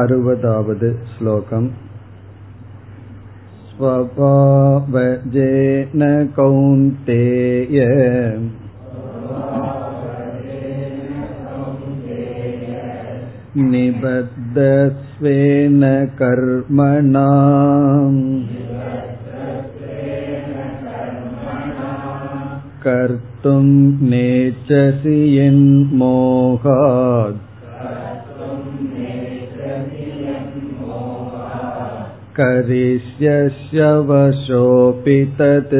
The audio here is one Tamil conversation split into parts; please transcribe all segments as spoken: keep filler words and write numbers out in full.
அறுபதாவது ஸ்லோகம். ஸ்வபாவஜேன கௌந்தேய நிபத்தஸ்வேன கர்மணா கர்த்தும் நேச்சசி யன்மோகாத் கரிஷ்யஸ்ய வசோபி தத்.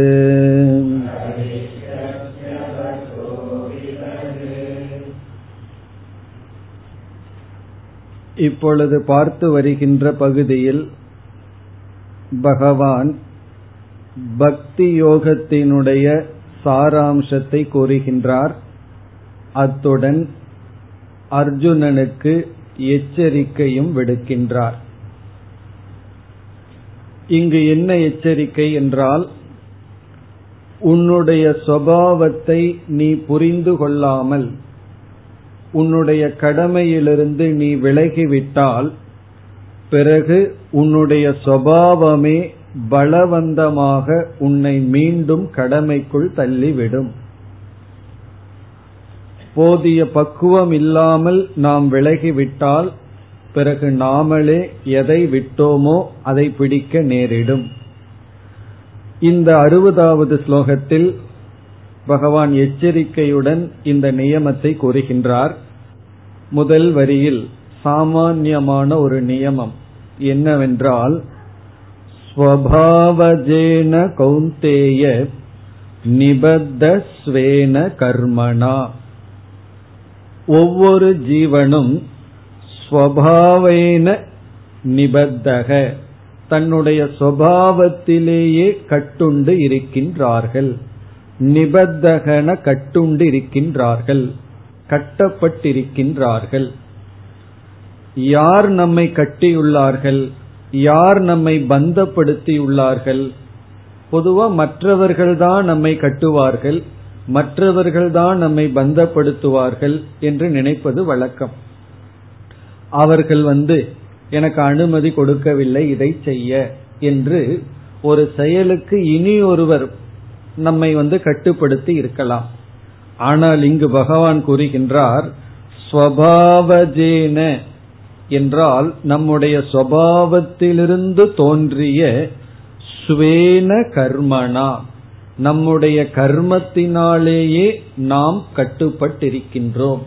இப்பொழுது பார்த்து வருகின்ற பகுதியில் பகவான் பக்தி யோகத்தினுடைய சாராம்சத்தை கூறுகின்றார். அத்துடன் அர்ஜுனனுக்கு எச்சரிக்கையும் விடுக்கின்றார். இங்கு என்ன எச்சரிக்கை என்றால், உன்னுடைய சுபாவத்தை நீ புரிந்து கொள்ளாமல் உன்னுடைய கடமையிலிருந்து நீ விலகிவிட்டால் பிறகு உன்னுடைய சுபாவமே பலவந்தமாக உன்னை மீண்டும் கடமைக்குள் தள்ளிவிடும். போதிய பக்குவம் இல்லாமல் நாம் விலகிவிட்டால் பிறகு நாமளே எதை விட்டோமோ அதை பிடிக்க நேரிடும். இந்த அறுபதாவது ஸ்லோகத்தில் பகவான் எச்சரிக்கையுடன் இந்த நியமத்தை கூறுகின்றார். முதல் வரியில் சாமான்யமான ஒரு நியமம் என்னவென்றால், ஸ்வபாவஜேன கௌந்தேய நிபத்தஸ்வேன கர்மணா. ஒவ்வொரு ஜீவனும் ஸ்வபாவேன நிபத்தக தன்னுடைய சுபாவத்திலேயே கட்டுண்டு இருக்கின்றார்கள். நிபத்தகன கட்டுண்டு இருக்கின்றார்கள், கட்டப்பட்டிருக்கின்றார்கள். யார் நம்மை கட்டியுள்ளார்கள், யார் நம்மை பந்தப்படுத்தியுள்ளார்கள்? பொதுவா மற்றவர்கள்தான் நம்மை கட்டுவார்கள், மற்றவர்கள்தான் நம்மை பந்தப்படுத்துவார்கள் என்று நினைப்பது வழக்கம். அவர்கள் வந்து எனக்கு அனுமதி கொடுக்கவில்லை இதை செய்ய என்று ஒரு செயலுக்கு இனி ஒருவர் நம்மை வந்து கட்டுப்படுத்தி இருக்கலாம். ஆனால் இங்கு பகவான் கூறுகின்றார், ஸ்வபாவஜேன என்றால் நம்முடைய சுபாவத்திலிருந்து தோன்றிய ஸ்வேன கர்மனா நம்முடைய கர்மத்தினாலேயே நாம் கட்டுப்பட்டிருக்கின்றோம்.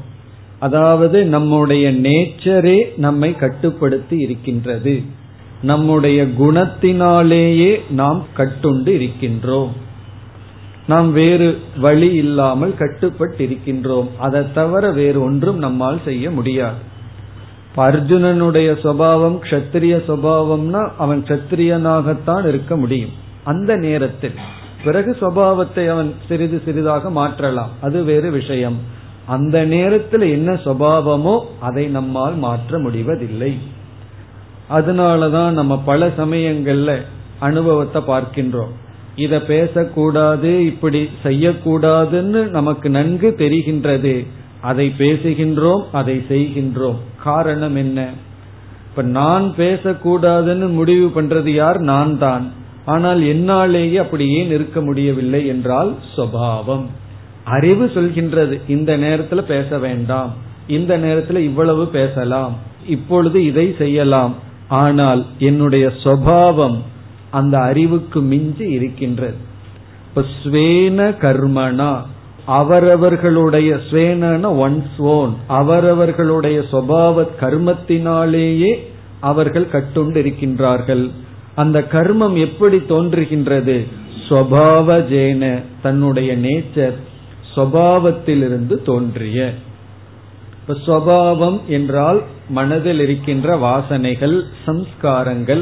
அதாவது நம்முடைய நேச்சரே நம்மை கட்டுப்படுத்தி இருக்கின்றது, நம்முடைய குணத்தினாலேயே நாம் கட்டுண்டு இருக்கின்றோம், நாம் வேறு வழி இல்லாமல் கட்டுப்பட்டிருக்கின்றோம். அதை தவிர வேறு ஒன்றும் நம்மால் செய்ய முடியாது. அர்ஜுனனுடைய சுபாவம் க்ஷத்திரிய சுபாவம்னா அவன் க்ஷத்திரியனாகத்தான் இருக்க முடியும். அந்த நேரத்தில் பிறகு சுபாவத்தை அவன் சிறிது சிறிதாக மாற்றலாம், அது வேறு விஷயம். அந்த நேரத்தில் என்ன சுபாவமோ அதை நம்மால் மாற்ற முடிவதில்லை. அதனாலதான் நம்ம பல சமயங்கள்ல அனுபவத்தை பார்க்கின்றோம். இத பேசக்கூடாது, இப்படி செய்யக்கூடாதுன்னு நமக்கு நன்கு தெரிகின்றது, அதை பேசுகின்றோம், அதை செய்கின்றோம். காரணம் என்ன? இப்ப நான் பேசக்கூடாதுன்னு முடிவு பண்றது யார்? நான் தான். ஆனால் என்னாலேயே அப்படி ஏன் இருக்க முடியவில்லை என்றால் சுபாவம். அறிவு சொல்கின்றது இந்த நேரத்துல பேச வேண்டாம், இந்த நேரத்துல இவ்வளவு பேசலாம், இப்பொழுது இதை செய்யலாம். ஆனால் என்னுடைய சுபாவம் அந்த அறிவுக்கு மிஞ்சி இருக்கின்றது. இப்ப ஸ்வேன கர்மனா அவரவர்களுடைய ஸ்வேனன ஒன்ஸ் ஓன் அவரவர்களுடைய சுபாவ கர்மத்தினாலேயே அவர்கள் கட்டுண்டு இருக்கின்றார்கள். அந்த கர்மம் எப்படி தோன்றுகின்றது? சுபாவஜேன தன்னுடைய நேச்சர் சுபாவத்திலிருந்து தோன்றிய. இப்ப சுபாவம் என்றால் மனதில் இருக்கின்ற வாசனைகள், சம்ஸ்காரங்கள்.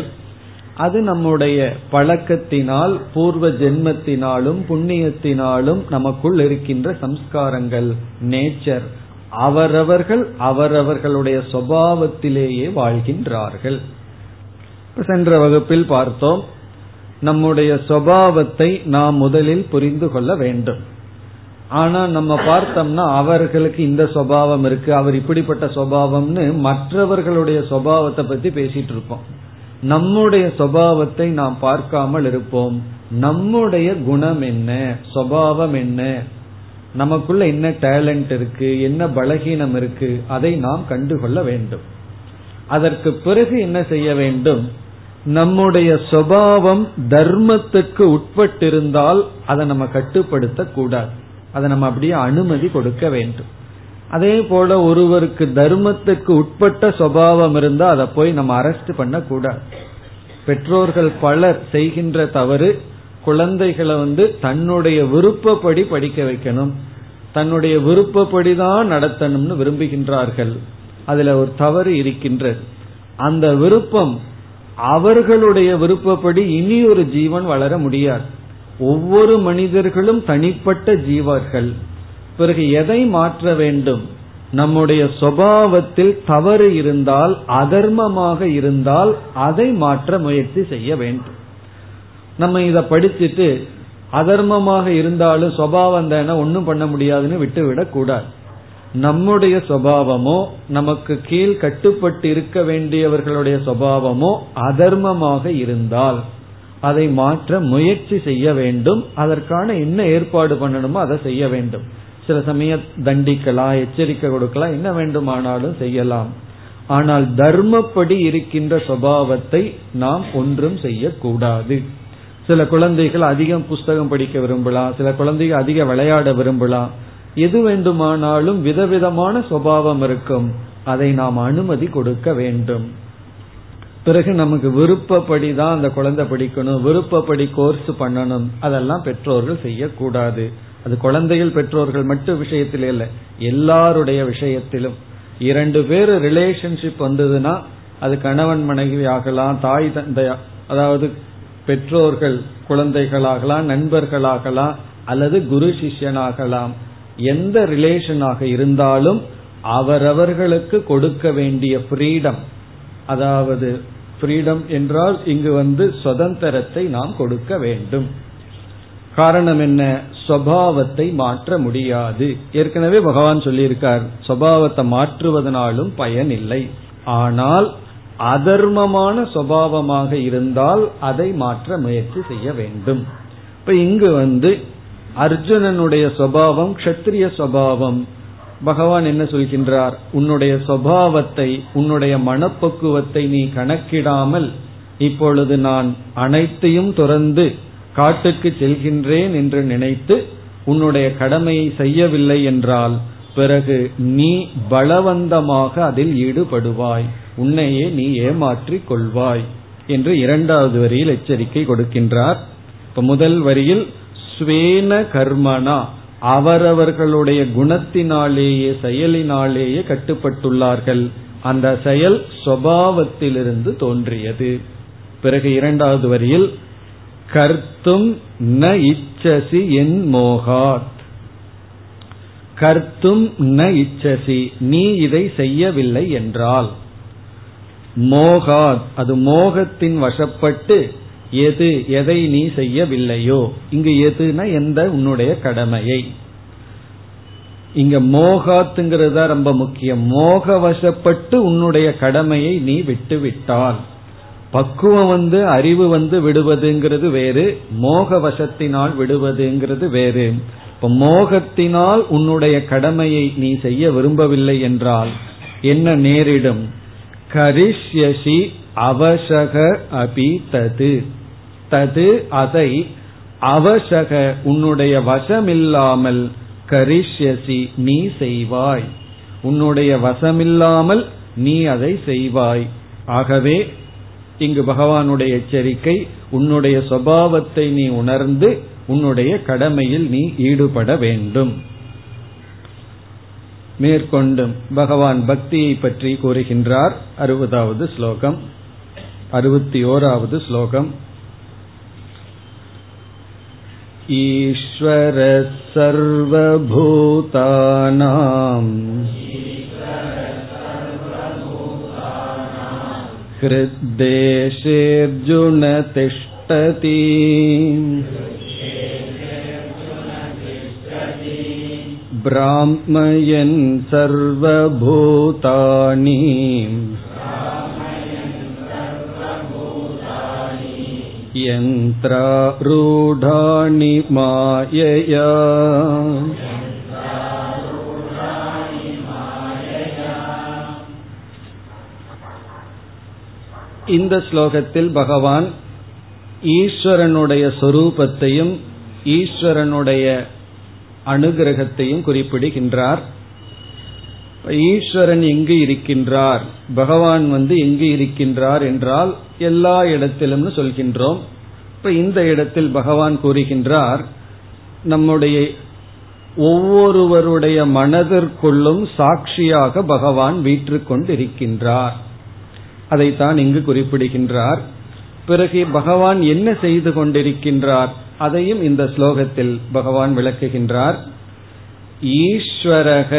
அது நம்முடைய பழக்கத்தினால், பூர்வ ஜென்மத்தினாலும் புண்ணியத்தினாலும் நமக்குள் இருக்கின்ற சம்ஸ்காரங்கள், நேச்சர். அவரவர்கள் அவரவர்களுடைய சுபாவத்திலேயே வாழ்கின்றார்கள். சென்ற வகுப்பில் பார்த்தோம், நம்முடைய சுபாவத்தை நாம் முதலில் புரிந்து கொள்ள வேண்டும். ஆனா நம்ம பார்த்தோம்னா அவர்களுக்கு இந்த சுபாவம் இருக்கு, அவர் இப்படிப்பட்ட சுபாவம்னு மற்றவர்களுடைய சுபாவத்தை பத்தி பேசிட்டு இருப்போம். நம்முடைய சுபாவத்தை நாம் பார்க்காமல் இருப்போம். நம்முடைய குணம் என்ன, சுபாவம் என்ன, நமக்குள்ள என்ன டேலண்ட் இருக்கு, என்ன பலகீனம் இருக்கு, அதை நாம் கண்டுகொள்ள வேண்டும். அதற்கு பிறகு என்ன செய்ய வேண்டும், நம்முடைய சுபாவம் தர்மத்துக்கு உட்பட்டிருந்தால் அதை நம்ம கட்டுப்படுத்த கூடாது, அதை நம்ம அப்படியே அனுமதி கொடுக்க வேண்டும். அதே போல ஒருவருக்கு தர்மத்துக்கு உட்பட்ட சுபாவம் இருந்தா அதை போய் நம்ம அரெஸ்ட் பண்ண கூடாது. பெற்றோர்கள் பலர் செய்கின்ற தவறு, குழந்தைகளை வந்து தன்னுடைய விருப்பப்படி படிக்க வைக்கணும், தன்னுடைய விருப்பப்படிதான் நடத்தணும்னு விரும்புகின்றார்கள். அதுல ஒரு தவறு இருக்கின்றது. அந்த விருப்பம் அவர்களுடைய விருப்பப்படி இனி ஒரு ஜீவன் வளர முடியாது. ஒவ்வொரு மனிதர்களும் தனிப்பட்ட ஜீவர்கள். பிறகு எதை மாற்ற வேண்டும், நம்முடைய சுபாவத்தில் தவறு இருந்தால், அதர்மமாக இருந்தால் அதை மாற்ற முயற்சி செய்ய வேண்டும். நம்ம இத படிச்சுட்டு அதர்மமாக இருந்தாலும் சுபாவம் தானே ஒன்னும் பண்ண முடியாதுன்னு விட்டுவிடக் கூடாது. நம்முடைய சுபாவமோ நமக்கு கீழ் கட்டுப்பட்டு இருக்க வேண்டியவர்களுடைய சுபாவமோ அதர்மமாக இருந்தால் அதை மாற்ற முயற்சி செய்ய வேண்டும். அதற்கான என்ன ஏற்பாடு பண்ணணுமோ அதை செய்ய வேண்டும். சில சமயம் தண்டிக்கலாம், எச்சரிக்கை கொடுக்கலாம், என்ன வேண்டுமானாலும் செய்யலாம். ஆனால் தர்மப்படி இருக்கின்ற சுபாவத்தை நாம் ஒன்றும் செய்யக்கூடாது. சில குழந்தைகள் அதிகம் புஸ்தகம் படிக்க விரும்பலாம், சில குழந்தைகள் அதிக விளையாட விரும்பலாம், எது வேண்டுமானாலும் விதவிதமான சுபாவம் இருக்கும், அதை நாம் அனுமதி கொடுக்க வேண்டும். பிறகு நமக்கு விருப்பப்படிதான் அந்த குழந்தை படிக்கணும், விருப்பப்படி கோர்ஸ் பண்ணணும், அதெல்லாம் பெற்றோர்கள் செய்யக்கூடாது. அது குழந்தைகள் பெற்றோர்கள் மட்டும் விஷயத்திலே இல்லை, எல்லாருடைய விஷயத்திலும். இரண்டு பேர் ரிலேஷன்ஷிப் வந்ததுன்னா அது கணவன் மனைவி ஆகலாம், தாய் தந்தையா, அதாவது பெற்றோர்கள் குழந்தைகளாகலாம், நண்பர்களாகலாம், அல்லது குரு சிஷ்யனாகலாம். எந்த ரிலேஷனாக இருந்தாலும் அவரவர்களுக்கு கொடுக்க வேண்டிய ஃப்ரீடம், அதாவது ஃப்ரீடம் என்றால் இங்கு வந்து சுதந்திரத்தை நாம் கொடுக்க வேண்டும். காரணம் என்ன, சுபாவத்தை மாற்ற முடியாது. ஏற்கனவே பகவான் சொல்லியிருக்கார், சுபாவத்தை மாற்றுவதனாலும் பயன் இல்லை. ஆனால் அதர்மமான சுபாவமாக இருந்தால் அதை மாற்ற முயற்சி செய்ய வேண்டும். இப்ப இங்கு வந்து அர்ஜுனனுடைய சுபாவம் க்ஷத்ரிய சுபாவம். பகவான் என்ன சொல்கின்றார், உன்னுடைய சுபாவத்தை, உன்னுடைய மனப்பக்குவத்தை நீ கணக்கிடாமல் இப்பொழுது நான் அனைத்தையும் துறந்து காட்டுக்கு செல்கின்றேன் என்று நினைத்து உன்னுடைய கடமையை செய்யவில்லை என்றால் பிறகு நீ பலவந்தமாக அதில் ஈடுபடுவாய், உன்னையே நீ ஏமாற்றிக் கொள்வாய் என்று இரண்டாவது வரியில் எச்சரிக்கை கொடுக்கின்றார். இப்ப முதல் வரியில் ஸ்வேன கர்மனா, அவரவர்களுடைய குணத்தினாலேயே செயலினாலேயே கட்டுப்பட்டுள்ளார்கள், அந்த செயல் சுபாவத்திலிருந்து தோன்றியது. பிறகு இரண்டாவது வரியில் கர்த்தும் ந இச்சசி என் மோகாத், கர்த்தும் ந இச்சசி, நீ இதை செய்யவில்லை என்றால், மோகாத் அது மோகத்தின் வசப்பட்டு, எது எதை நீ செய்யவில்லையோ, இங்கு எதுனா எந்த உன்னுடைய கடமையை, இங்க மோகாத்துங்கிறது தான் ரொம்ப முக்கியம், மோக வசப்பட்டு உன்னுடைய கடமையை நீ விட்டுவிட்டால். பக்குவம் வந்து அறிவு வந்து விடுவதுங்கிறது வேறு, மோக வசத்தினால் விடுவதுங்கிறது வேறு. இப்ப மோகத்தினால் உன்னுடைய கடமையை நீ செய்ய விரும்பவில்லை என்றால் என்ன நேரிடும், கரிஷ்யசி அவசக அபி தது, தது அதை அவசக உன்னுடைய வசமில்லாமல், கரிஷ்யசி நீ செய்வாய், உன்னுடைய வசமில்லாமல் நீ அதை செய்வாய். ஆகவே இங்கு பகவானுடைய எச்சரிக்கை, உன்னுடைய சுபாவத்தை நீ உணர்ந்து உன்னுடைய கடமையில் நீ ஈடுபட வேண்டும். மேற்கொண்டும் பகவான் பக்தியை பற்றி கூறுகின்றார். அறுபதாவது ஸ்லோகம், அறுபத்தி ஓராவது ஸ்லோகம். ஈஸ்வர சர்வபூதானாம் ஹிருதேஷேர்ஜுன திஷ்டதி பிராமயன் சர்வபூதானி யந்த்ராரூடானி மாயயா இந்த ஸ்லோகத்தில் பகவான் ஈஸ்வரனுடைய சொரூபத்தையும் ஈஸ்வரனுடைய அனுகிரகத்தையும் குறிப்பிடுகின்றார். ஈஸ்வரன் எங்கு இருக்கின்றார், பகவான் வந்து எங்கு இருக்கின்றார் என்றால் எல்லா இடத்திலும் சொல்கின்றோம். இப்ப இந்த இடத்தில் பகவான் கூறுகின்றார், நம்முடைய ஒவ்வொருவருடைய மனதிற்குள்ளும் சாட்சியாக பகவான் வீற்றிருக்கின்றார். அதைத்தான் இங்கு குறிப்பிடுகின்றார். பிறகு பகவான் என்ன செய்து கொண்டிருக்கின்றார் அதையும் இந்த ஸ்லோகத்தில் பகவான் விளக்குகின்றார். ஈஸ்வரக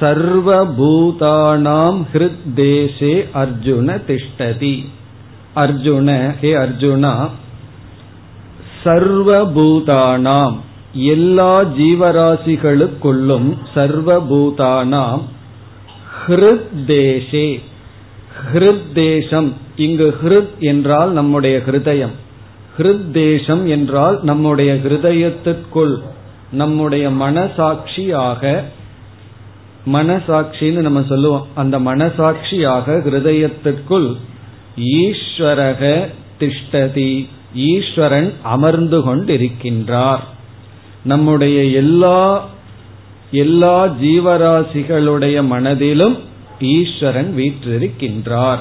சர்வபூதானாம் ஹிருத்தேசே அர்ஜுன திஷ்டதி. அர்ஜுன, ஹே அர்ஜுனா, சர்வபூதானாம் எல்லா ஜீவராசிகளுக்குள்ளும், சர்வபூதானாம் ஹிருத்தேசே, ஹிருத்தேசம், இங்கு ஹிருத் என்றால் நம்முடைய ஹிருதயம், ஹிருத்தேசம் என்றால் நம்முடைய ஹிருதயத்திற்குள், நம்முடைய மனசாட்சியாக, மனசாட்சின்னு நம்ம சொல்லுவோம், அந்த மனசாட்சியாக ஹிருதயத்திற்குள் ஈஸ்வரக திஷ்டதி, ஈஸ்வரன் அமர்ந்து கொண்டிருக்கின்றார். நம்முடைய எல்லா எல்லா ஜீவராசிகளுடைய மனதிலும் ஈஸ்வரன் வீற்றிருக்கின்றார்.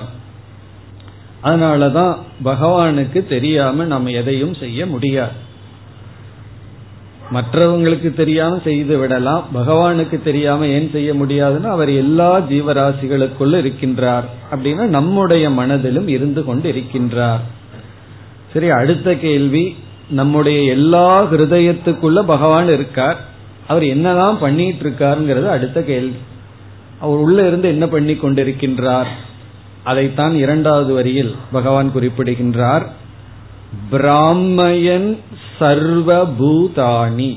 அதனாலதான் பகவானுக்கு தெரியாம நம்ம எதையும் செய்ய முடியாது. மற்றவங்களுக்கு தெரியாம செய்து விடலாம், பகவானுக்கு தெரியாம ஏன் செய்ய முடியாதுன்னா அவர் எல்லா ஜீவராசிகளுக்குள்ள இருக்கின்றார் அப்படின்னா நம்முடைய மனதிலும் இருந்து கொண்டு இருக்கின்றார். சரி, அடுத்த கேள்வி, நம்முடைய எல்லா ஹிருதயத்துக்குள்ள பகவான் இருக்கார், அவர் என்னதான் பண்ணிட்டு இருக்காருங்கிறது அடுத்த கேள்வி. அவர் உள்ள இருந்து என்ன பண்ணி கொண்டிருக்கின்றார் அதைத்தான் இரண்டாவது வரியில் பகவான் குறிப்பிடுகின்றார். பிராமயன் சர்வபூதானி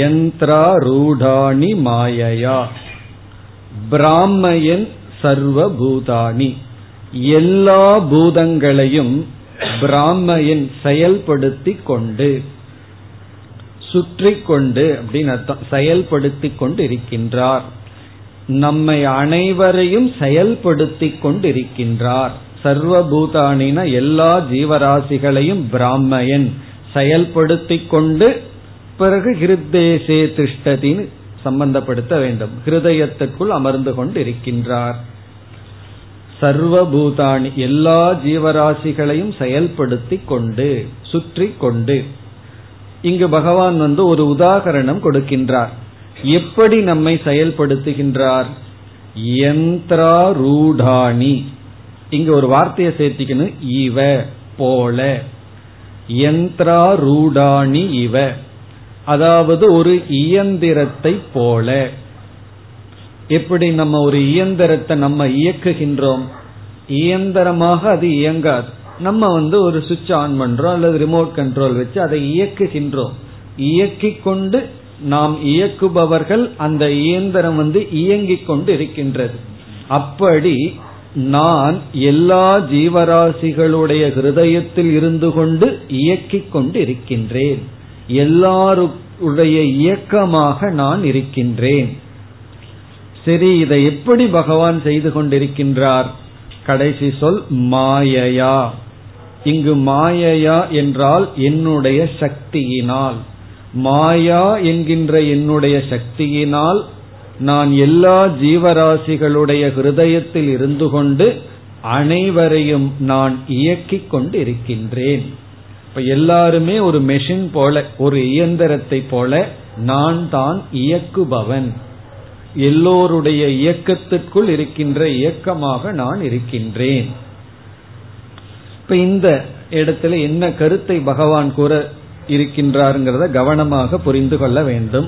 யந்த்ராரூடானி மாயையா. பிராமயன் சர்வபூதானி, எல்லா பூதங்களையும் பிராமயன் செயல்படுத்தி கொண்டு, சுற்றி கொண்டு அப்படின்னு அர்த்தம், செயல்படுத்தி கொண்டு இருக்கின்றார். நம்மை அனைவரையும் செயல்படுத்தி கொண்டிருக்கின்றார். சர்வபூதானின எல்லா ஜீவராசிகளையும் பிராமயன் செயல்படுத்தி கொண்டு, பிறகு ஹிருதேசே திஷ்டதின் சம்பந்தப்படுத்த வேண்டும், ஹிருதயத்திற்குள் அமர்ந்து கொண்டிருக்கின்றார். சர்வபூதானி எல்லா ஜீவராசிகளையும் செயல்படுத்தி கொண்டு, சுற்றி கொண்டு. இங்கு பகவான் வந்து ஒரு உதாகரணம் கொடுக்கின்றார். எப்படி நம்மை செயல்படுத்துகின்றார்? யந்த்ராரூடானி, இங்க ஒரு வார்த்தையை சேர்த்திக்கணும், இவ போல. யந்த்ராரூடானி இவ, அதாவது ஒரு இயந்திரத்தை போல. எப்படி நம்ம ஒரு இயந்திரத்தை நம்ம இயக்குகின்றோம், இயந்திரமாக அது இயங்காது, நம்ம வந்து ஒரு சுவிட்ச் ஆன் பண்றோம் அல்லது ரிமோட் கண்ட்ரோல் வச்சு அதை இயக்குகின்றோம். இயக்கிக் கொண்டு நாம் இயக்குபவர்கள், அந்த இயந்திரம் வந்து இயங்கிக் கொண்டு இருக்கின்றது. அப்படி நான் எல்லா ஜீவராசிகளுடைய ஹிருதயத்தில் இருந்து கொண்டு இயக்கிக் கொண்டு இருக்கின்றேன், எல்லாருடைய இயக்கமாக நான் இருக்கின்றேன். சரி, இதை எப்படி பகவான் செய்து கொண்டிருக்கின்றார்? கடைசி சொல் மாயையா. இங்கு மாயையா என்றால் என்னுடைய சக்தியினால், மாயா என்கின்ற என்னுடைய சக்தியினால் நான் எல்லா ஜீவராசிகளுடைய ஹிருதயத்தில் இருந்து கொண்டு அனைவரையும் நான் இயக்கிக் கொண்டு இருக்கின்றேன். இப்ப எல்லாருமே ஒரு மெஷின் போல, ஒரு இயந்திரத்தை போல, நான் தான் இயக்குபவன், எல்லோருடைய இயக்கத்திற்குள் இருக்கின்ற இயக்கமாக நான் இருக்கின்றேன். இப்ப இந்த இடத்துல என்ன கருத்தை பகவான் கூற இருக்கின்றார்ங்கிறத கவனமாக புரிந்து கொள்ள வேண்டும்.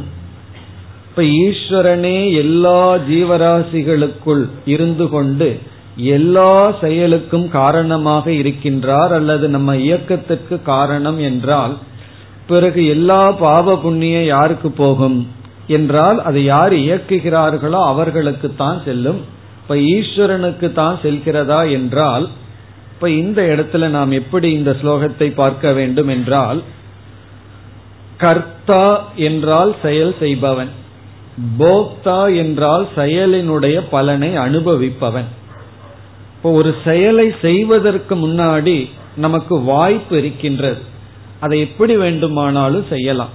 இப்ப ஈஸ்வரனே எல்லா ஜீவராசிகளுக்குள் இருந்து கொண்டு எல்லா செயலுக்கும் காரணமாக இருக்கின்றார், அல்லது நம்ம இயக்கத்திற்கு காரணம் என்றால், பிறகு எல்லா பாவ புண்ணிய யாருக்கு போகும்? என்றால் அது யார் இயக்குகிறார்களோ அவர்களுக்கு தான் செல்லும். இப்ப ஈஸ்வரனுக்கு தான் செல்கிறதா என்றால், இப்ப இந்த இடத்துல நாம் எப்படி இந்த ஸ்லோகத்தை பார்க்க வேண்டும் என்றால், கர்த்தா என்றால் செயல் செய்பவன், போக்தா என்றால் செயலினுடைய பலனை அனுபவிப்பவன். இப்போ ஒரு செயலை செய்வதற்கு முன்னாடி நமக்கு வாய்ப்பு இருக்கின்றது, அதை எப்படி வேண்டுமானாலும் செய்யலாம்,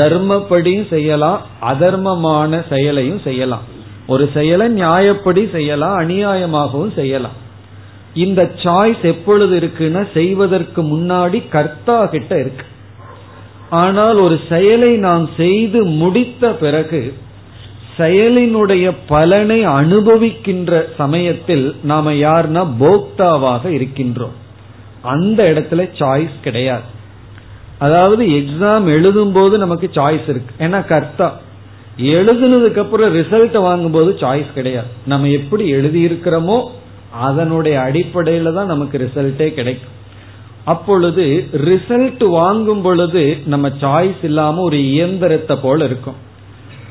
தர்மப்படியும் செய்யலாம், அதர்மமான செயலையும் செய்யலாம். ஒரு செயலை நியாயப்படி செய்யலாம், அநியாயமாகவும் செய்யலாம். இந்த சாய்ஸ் எப்பொழுது இருக்குன்னா செய்வதற்கு முன்னாடி கர்த்தா கிட்ட இருக்கு. ஆனால் ஒரு செயலை நாம் செய்து முடித்த பிறகு செயலினுடைய பலனை அனுபவிக்கின்ற சமயத்தில் நாம யார்னா போக்தாவாக இருக்கின்றோம். அந்த இடத்துல சாய்ஸ் கிடையாது. அதாவது எக்ஸாம் எழுதும் போது நமக்கு சாய்ஸ் இருக்கு, ஏன்னா கர்த்தா. எழுதுனதுக்கு அப்புறம் ரிசல்ட் வாங்கும் போது சாய்ஸ் கிடையாது. நம்ம எப்படி எழுதி இருக்கிறோமோ அதனுடைய அடிப்படையில தான் நமக்கு ரிசல்ட்டே கிடைக்கும். அப்பொழுது ரிசல்ட் வாங்கும் பொழுது நம்ம சாய்ஸ் இல்லாம ஒரு இயந்திரத்தை போல இருக்கும்.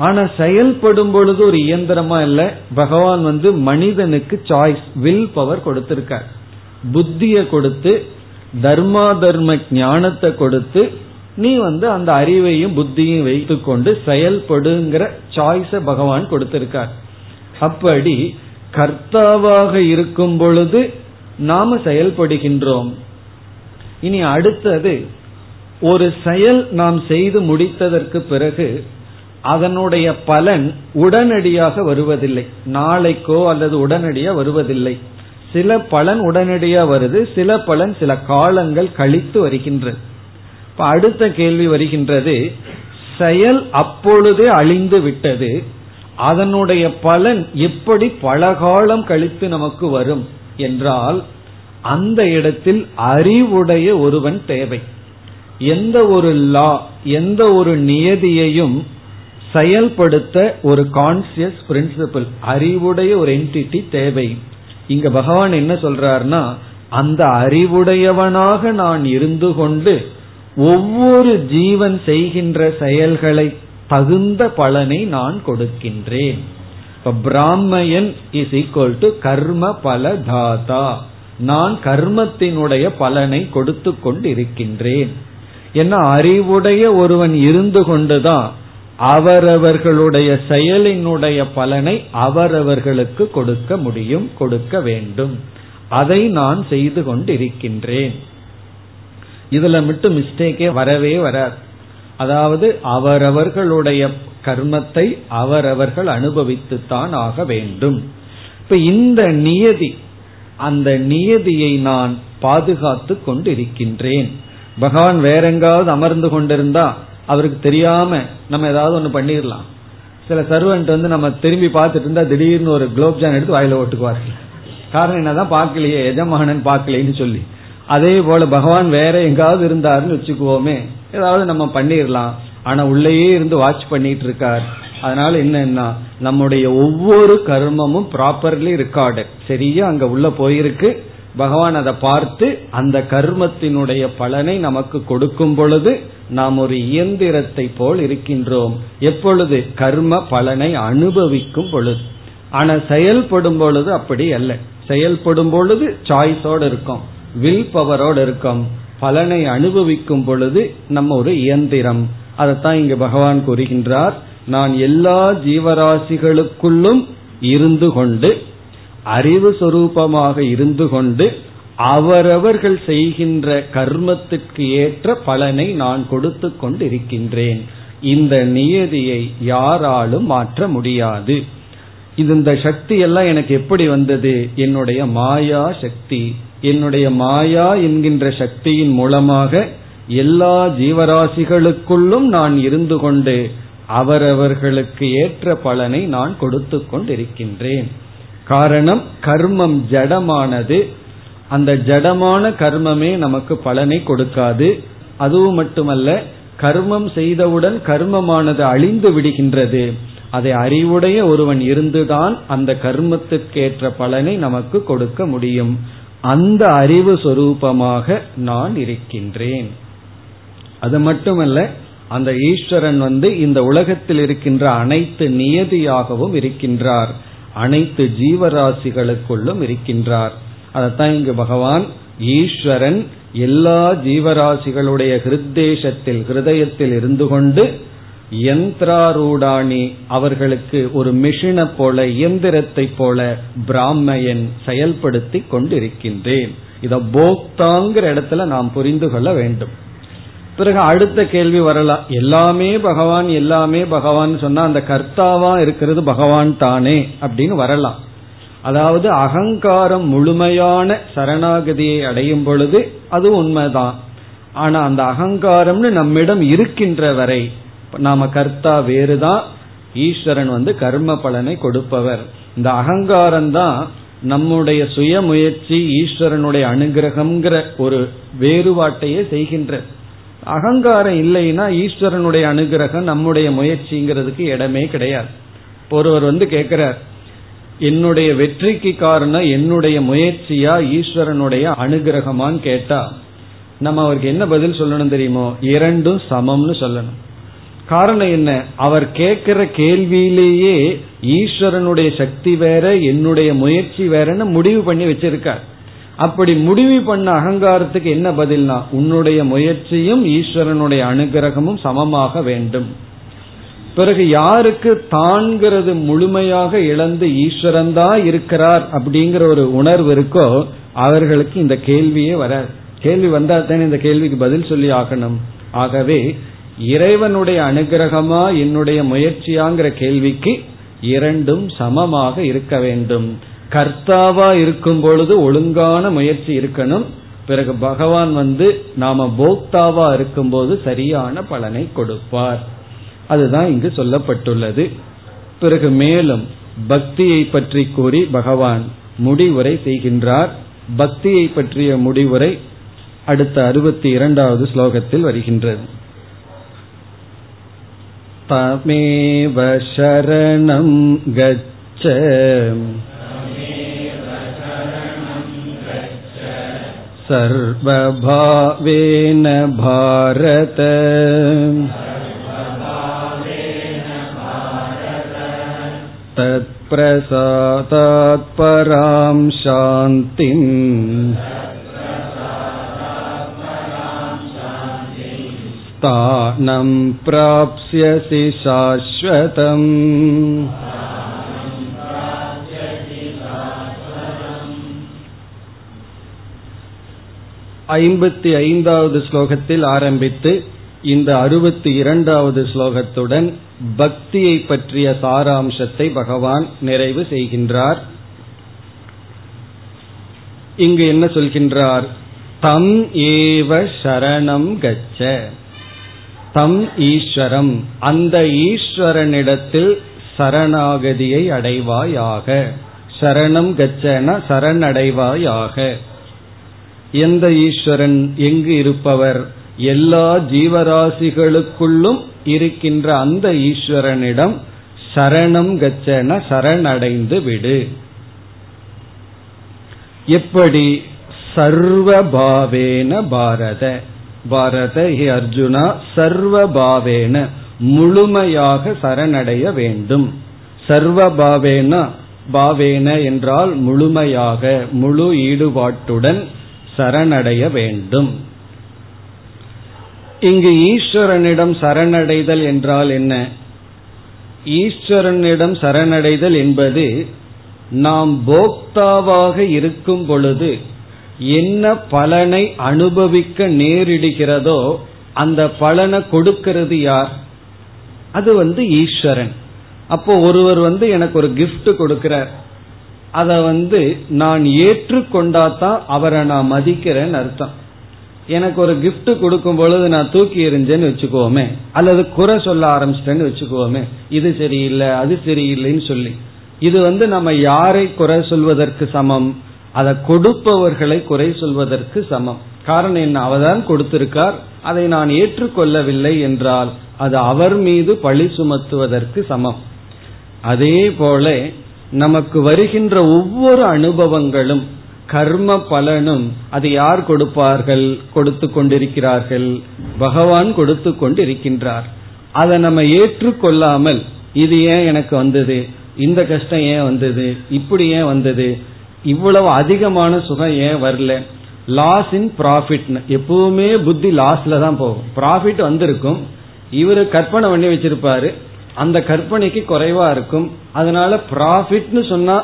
ஆனா செயல்படும் பொழுது ஒரு இயந்திரமா இல்ல, பகவான் வந்து மனிதனுக்கு சாய்ஸ், வில் பவர் கொடுத்திருக்கார். புத்திய கொடுத்து தர்மா தர்ம ஞானத்தை கொடுத்து நீ வந்து அந்த அறிவையும் புத்தியும் வைத்து கொண்டு செயல்படுங்கிற சாய்ஸ பகவான் கொடுத்திருக்கார். அப்படி கர்த்தாவாக இருக்கும் பொழுது நாம செயல்படுகின்றோம். இனி அடுத்தது, ஒரு செயல் நாம் செய்து முடித்ததற்கு பிறகு அதனுடைய பலன் உடனடியாக வருவதில்லை, நாளைக்கோ அல்லது உடனடியாக வருவதில்லை. சில பலன் உடனடியாக வருது, சில பலன் சில காலங்கள் கழித்து வருகின்றது. இப்ப அடுத்த கேள்வி வருகின்றது, செயல் அப்பொழுதே அழிந்து விட்டது, அதனுடைய பலன் எப்படி பல காலம் கழித்து நமக்கு வரும் என்றால், அந்த இடத்தில் அறிவுடைய ஒருவன் தேவை. எந்த ஒரு லா, எந்த ஒரு நியதியையும் செயல்படுத்த ஒரு கான்சியஸ் பிரின்சிபிள், அறிவுடைய ஒரு என்டிட்டி தேவை. இங்க பகவான் என்ன சொல்றார்னா, அந்த அறிவுடையவனாக நான் இருந்து கொண்டு ஒவ்வொரு ஜீவன் செய்கின்ற செயல்களை தகுந்த பலனை நான் கொடுக்கின்றேன். இப்ப பிராமயன் இஸ் ஈக்வல் டு கர்ம பல தாதா, நான் கர்மத்தினுடைய பலனை கொடுத்து கொண்டு இருக்கின்றேன். ஏன்னா அறிவுடைய ஒருவன் இருந்து கொண்டுதான் அவரவர்களுடைய செயலினுடைய பலனை அவரவர்களுக்கு கொடுக்க முடியும், கொடுக்க வேண்டும். அதை நான் செய்து கொண்டு இருக்கின்றேன். இதுல மட்டும் மிஸ்டேக்கே வரவே வராது. அதாவது அவரவர்களுடைய கர்மத்தை அவரவர்கள் அனுபவித்துத்தான் ஆக வேண்டும். இப்ப இந்த நியதி, அந்த நியதியை நான் பாதுகாத்து கொண்டு இருக்கின்றேன். பகவான் வேற எங்காவது அமர்ந்து கொண்டிருந்தா அவருக்கு தெரியாம நம்ம ஏதாவது ஒண்ணு பண்ணிடலாம். சில சர்வெண்ட் வந்து நம்ம திரும்பி பார்த்துட்டு இருந்தா திடீர்னு ஒரு குலோப்ஜான் எடுத்து வாயில ஓட்டுக்குவார்கள். காரணம் என்னதான் பார்க்கலையே, எஜமானன் பார்க்கலைன்னு சொல்லி. அதே போல பகவான் வேற எங்காவது இருந்தாருன்னு வச்சுக்குவோமே, ஏதாவது நம்ம பண்ணிடலாம். ஆனா உள்ளேயே இருந்து வாட்ச் பண்ணிட்டு இருக்கார். அதனால என்னன்னா, நம்முடைய ஒவ்வொரு கர்மமும் ப்ராப்பர்லி ரெக்கார்டு, சரியா அங்க உள்ள போயிருக்கு. பகவான் அதை பார்த்து அந்த கர்மத்தினுடைய பலனை நமக்கு கொடுக்கும் பொழுது நாம் ஒரு இயந்திரத்தை போல் இருக்கின்றோம். எப்பொழுது கர்ம பலனை அனுபவிக்கும் பொழுது. ஆனா செயல்படும் பொழுது அப்படி அல்ல. செயல்படும் பொழுது சாய்ஸோடு இருக்கும், வில் பவரோடு இருக்கும். பலனை அனுபவிக்கும் பொழுது நம்ம ஒரு இயந்திரம். அதைத்தான் இங்கு பகவான் கூறுகின்றார், நான் எல்லா ஜீவராசிகளுக்குள்ளும் இருந்து கொண்டு, அறிவு சொரூபமாக இருந்து கொண்டு அவரவர்கள் செய்கின்ற கர்மத்திற்கு ஏற்ற பலனை நான் கொடுத்து கொண்டு இருக்கின்றேன். இந்த நியதியை யாராலும் மாற்ற முடியாது. இந்த சக்தி எல்லாம் எனக்கு எப்படி வந்தது? என்னுடைய மாயா சக்தி, என்னுடைய மாயா என்கின்ற சக்தியின் மூலமாக எல்லா ஜீவராசிகளுக்குள்ளும் நான் இருந்து கொண்டு அவரவர்களுக்கு ஏற்ற பலனை நான் கொடுத்து கொண்டிருக்கின்றேன். காரணம், கர்மம் ஜடமானது. அந்த ஜடமான கர்மமே நமக்கு பலனை கொடுக்காது. அதுவும் மட்டுமல்ல, கர்மம் செய்தவுடன் கர்மமானது அழிந்து விடுகின்றது. அதை அறிவுடைய ஒருவன் இருந்துதான் அந்த கர்மத்துக்கேற்ற பலனை நமக்கு கொடுக்க முடியும். அந்த அறிவு சொரூபமாக நான் இருக்கின்றேன். அது மட்டுமல்ல, அந்த ஈஸ்வரன் வந்து இந்த உலகத்தில் இருக்கின்ற அனைத்து நியதியாகவும் இருக்கின்றார், அனைத்து ஜீவராசிகளுக்குள்ளும் இருக்கின்றார். அதத்தான் இங்கு பகவான் ஈஸ்வரன் எல்லா ஜீவராசிகளுடைய ஹிருத்தேசத்தில் ஹிருதயத்தில் இருந்து கொண்டு யந்திராரூடாணி அவர்களுக்கு ஒரு மிஷினை போல இயந்திரத்தை போல பிராமையன் செயல்படுத்தி கொண்டிருக்கின்றேன். இத போக்தாங்கிற இடத்துல நாம் புரிந்து கொள்ள வேண்டும். பிறகு அடுத்த கேள்வி வரலாம், எல்லாமே பகவான் எல்லாமே பகவான் சொன்னா அந்த கர்த்தாவா இருக்கிறது பகவான் தானே அப்படின்னு வரலாம். அதாவது அகங்காரம் முழுமையான சரணாகதியை அடையும் பொழுது அது உண்மைதான். ஆனா அந்த அகங்காரம்னு நம்மிடம் இருக்கின்ற வரை நாம கர்த்தா வேறுதான், ஈஸ்வரன் வந்து கர்ம பலனை கொடுப்பவர். இந்த அகங்காரம்தான் நம்முடைய சுய முயற்சி ஈஸ்வரனுடைய அனுகிரகம்ங்கிற ஒரு வேறுபாட்டையே செய்கின்ற. அகங்காரம் இல்லைன்னா ஈஸ்வரனுடைய அனுகிரகம் நம்முடைய முயற்சிங்கிறதுக்கு இடமே கிடையாது. ஒருவர் வந்து கேட்கிறார், என்னுடைய வெற்றிக்கு காரணம் என்னுடைய முயற்சியா ஈஸ்வரனுடைய அனுகிரகமான்னு கேட்டா நம்ம அவருக்கு என்ன பதில் சொல்லணும் தெரியுமோ? இரண்டும் சமம்னு சொல்லணும். காரணம் என்ன? அவர் கேட்கிற கேள்வியிலேயே ஈஸ்வரனுடைய சக்தி வேற என்னுடைய முயற்சி வேறன்னு முடிவு பண்ணி வச்சிருக்கார். அப்படி முடிவு பண்ண அகங்காரத்துக்கு என்ன பதில்னா, உன்னுடைய முயற்சியும் ஈஸ்வரனுடைய அனுகிரகமும் சமமாக வேண்டும். பிறகு யாருக்கு தான்கிறது முழுமையாக இழந்து ஈஸ்வரன் தான் இருக்கிறார் அப்படிங்கிற ஒரு உணர்வு இருக்கோ அவர்களுக்கு இந்த கேள்வியே வராது. கேள்வி வந்தா தானே இந்த கேள்விக்கு பதில் சொல்லி ஆகணும். ஆகவே இறைவனுடைய அனுகிரகமா என்னுடைய முயற்சியாங்கிற கேள்விக்கு இரண்டும் சமமாக இருக்க வேண்டும். கர்த்தாவா இருக்கும் பொழுது ஒழுங்கான முயற்சி இருக்கணும். பிறகு பகவான் வந்து நாம போக்தாவா இருக்கும்போது சரியான பலனை கொடுப்பார். அதுதான் இங்கு சொல்லப்பட்டுள்ளது. பிறகு மேலும் பக்தியை பற்றி கூறி பகவான் முடிவுரை செய்கின்றார். பக்தியை பற்றிய முடிவுரை அடுத்த அறுபத்தி இரண்டாவது ஸ்லோகத்தில் வருகின்றது. தமேவ சரணம் கச்ச சர்வபாவேன பாரத தத் பிரசாதாத் பராம் சாந்திம் தானம் பிராப்ஸ்யசி சாஸ்வதம். ஐம்பத்தி ஐந்தாவது ஸ்லோகத்தில் ஆரம்பித்து இந்த அறுபத்தி இரண்டாவது ஸ்லோகத்துடன் பக்தியை பற்றிய சாராம்சத்தை பகவான் நிறைவு செய்கின்றார். இங்கு என்ன சொல்கின்றார்? தம் ஏவ சரணம் கச்ச. தம் ஈஸ்வரம், அந்த ஈஸ்வரனிடத்தில் சரணாகதியை அடைவாயாக. சரணம் கச்சனா சரணடைவாயாக. எந்த ஈஸ்வரன்? எங்கு இருப்பவர்? எல்லா ஜீவராசிகளுக்குள்ளும் இருக்கின்ற அந்த ஈஸ்வரனிடம் சரணம் கச்சன சரணடைந்து விடு. எப்படி? சர்வபாவேன பாரத. பாரத ஹே அர்ஜுனா, சர்வபாவேன முழுமையாக சரணடைய வேண்டும். சர்வபாவேன பாவேன என்றால் முழுமையாக முழு ஈடுபாட்டுடன் சரணடைய வேண்டும். இங்கு ஈஸ்வரனிடம் சரணடைதல் என்றால் என்ன? ஈஸ்வரனிடம் சரணடைதல் என்பது நாம் போக்தாவாக இருக்கும் பொழுது என்ன பலனை அனுபவிக்க நேரிடுகிறதோ அந்த பலனை கொடுக்கிறது யார்? அது வந்து ஈஸ்வரன். அப்போ ஒருவர் வந்து எனக்கு ஒரு கிஃப்ட் கொடுக்கிறார், அதை வந்து நான் ஏற்றுக்கொண்டாதான் அவரை நான் மதிக்கிறேன்னு அர்த்தம். எனக்கு ஒரு கிஃப்ட் கொடுக்கும் பொழுது நான் தூக்கி எறிஞ்சேன்னு வச்சுக்கோமே, அல்லது குறை சொல்ல ஆரம்பிச்சிட்டேன்னு வச்சுக்கோமே, இது சரியில்லை அது சரியில்லைன்னு சொல்லி, இது வந்து நம்ம யாரை குறை சொல்வதற்கு சமம்? அதை கொடுப்பவர்களை குறை சொல்வதற்கு சமம். காரணம் என்ன? அவர்தான் கொடுத்திருக்கார், அதை நான் ஏற்றுக்கொள்ளவில்லை என்றால் அது அவர் மீது பழி சுமத்துவதற்கு சமம். அதே போல நமக்கு வருகின்ற ஒவ்வொரு அனுபவங்களும் கர்ம பலனும் அது யார் கொடுப்பார்கள், கொடுத்து கொண்டிருக்கிறார்கள், பகவான் கொடுத்து கொண்டிருக்கின்றார். அதை நம்ம ஏற்றுக்கொள்ளாமல் இது ஏன் எனக்கு வந்தது, இந்த கஷ்டம் ஏன் வந்தது, இப்படி ஏன் வந்தது, இவ்வளவு அதிகமான சுகம் ஏன் வரல, லாஸ் இன் ப்ராஃபிட். எப்பவுமே புத்தி லாஸ்ல தான் போகும். ப்ராஃபிட் வந்திருக்கும், இவரு கற்பனை பண்ணி வச்சிருப்பாரு, அந்த கற்பனைக்கு குறைவா இருக்கும். அதனால ப்ராஃபிட்னு சொன்னா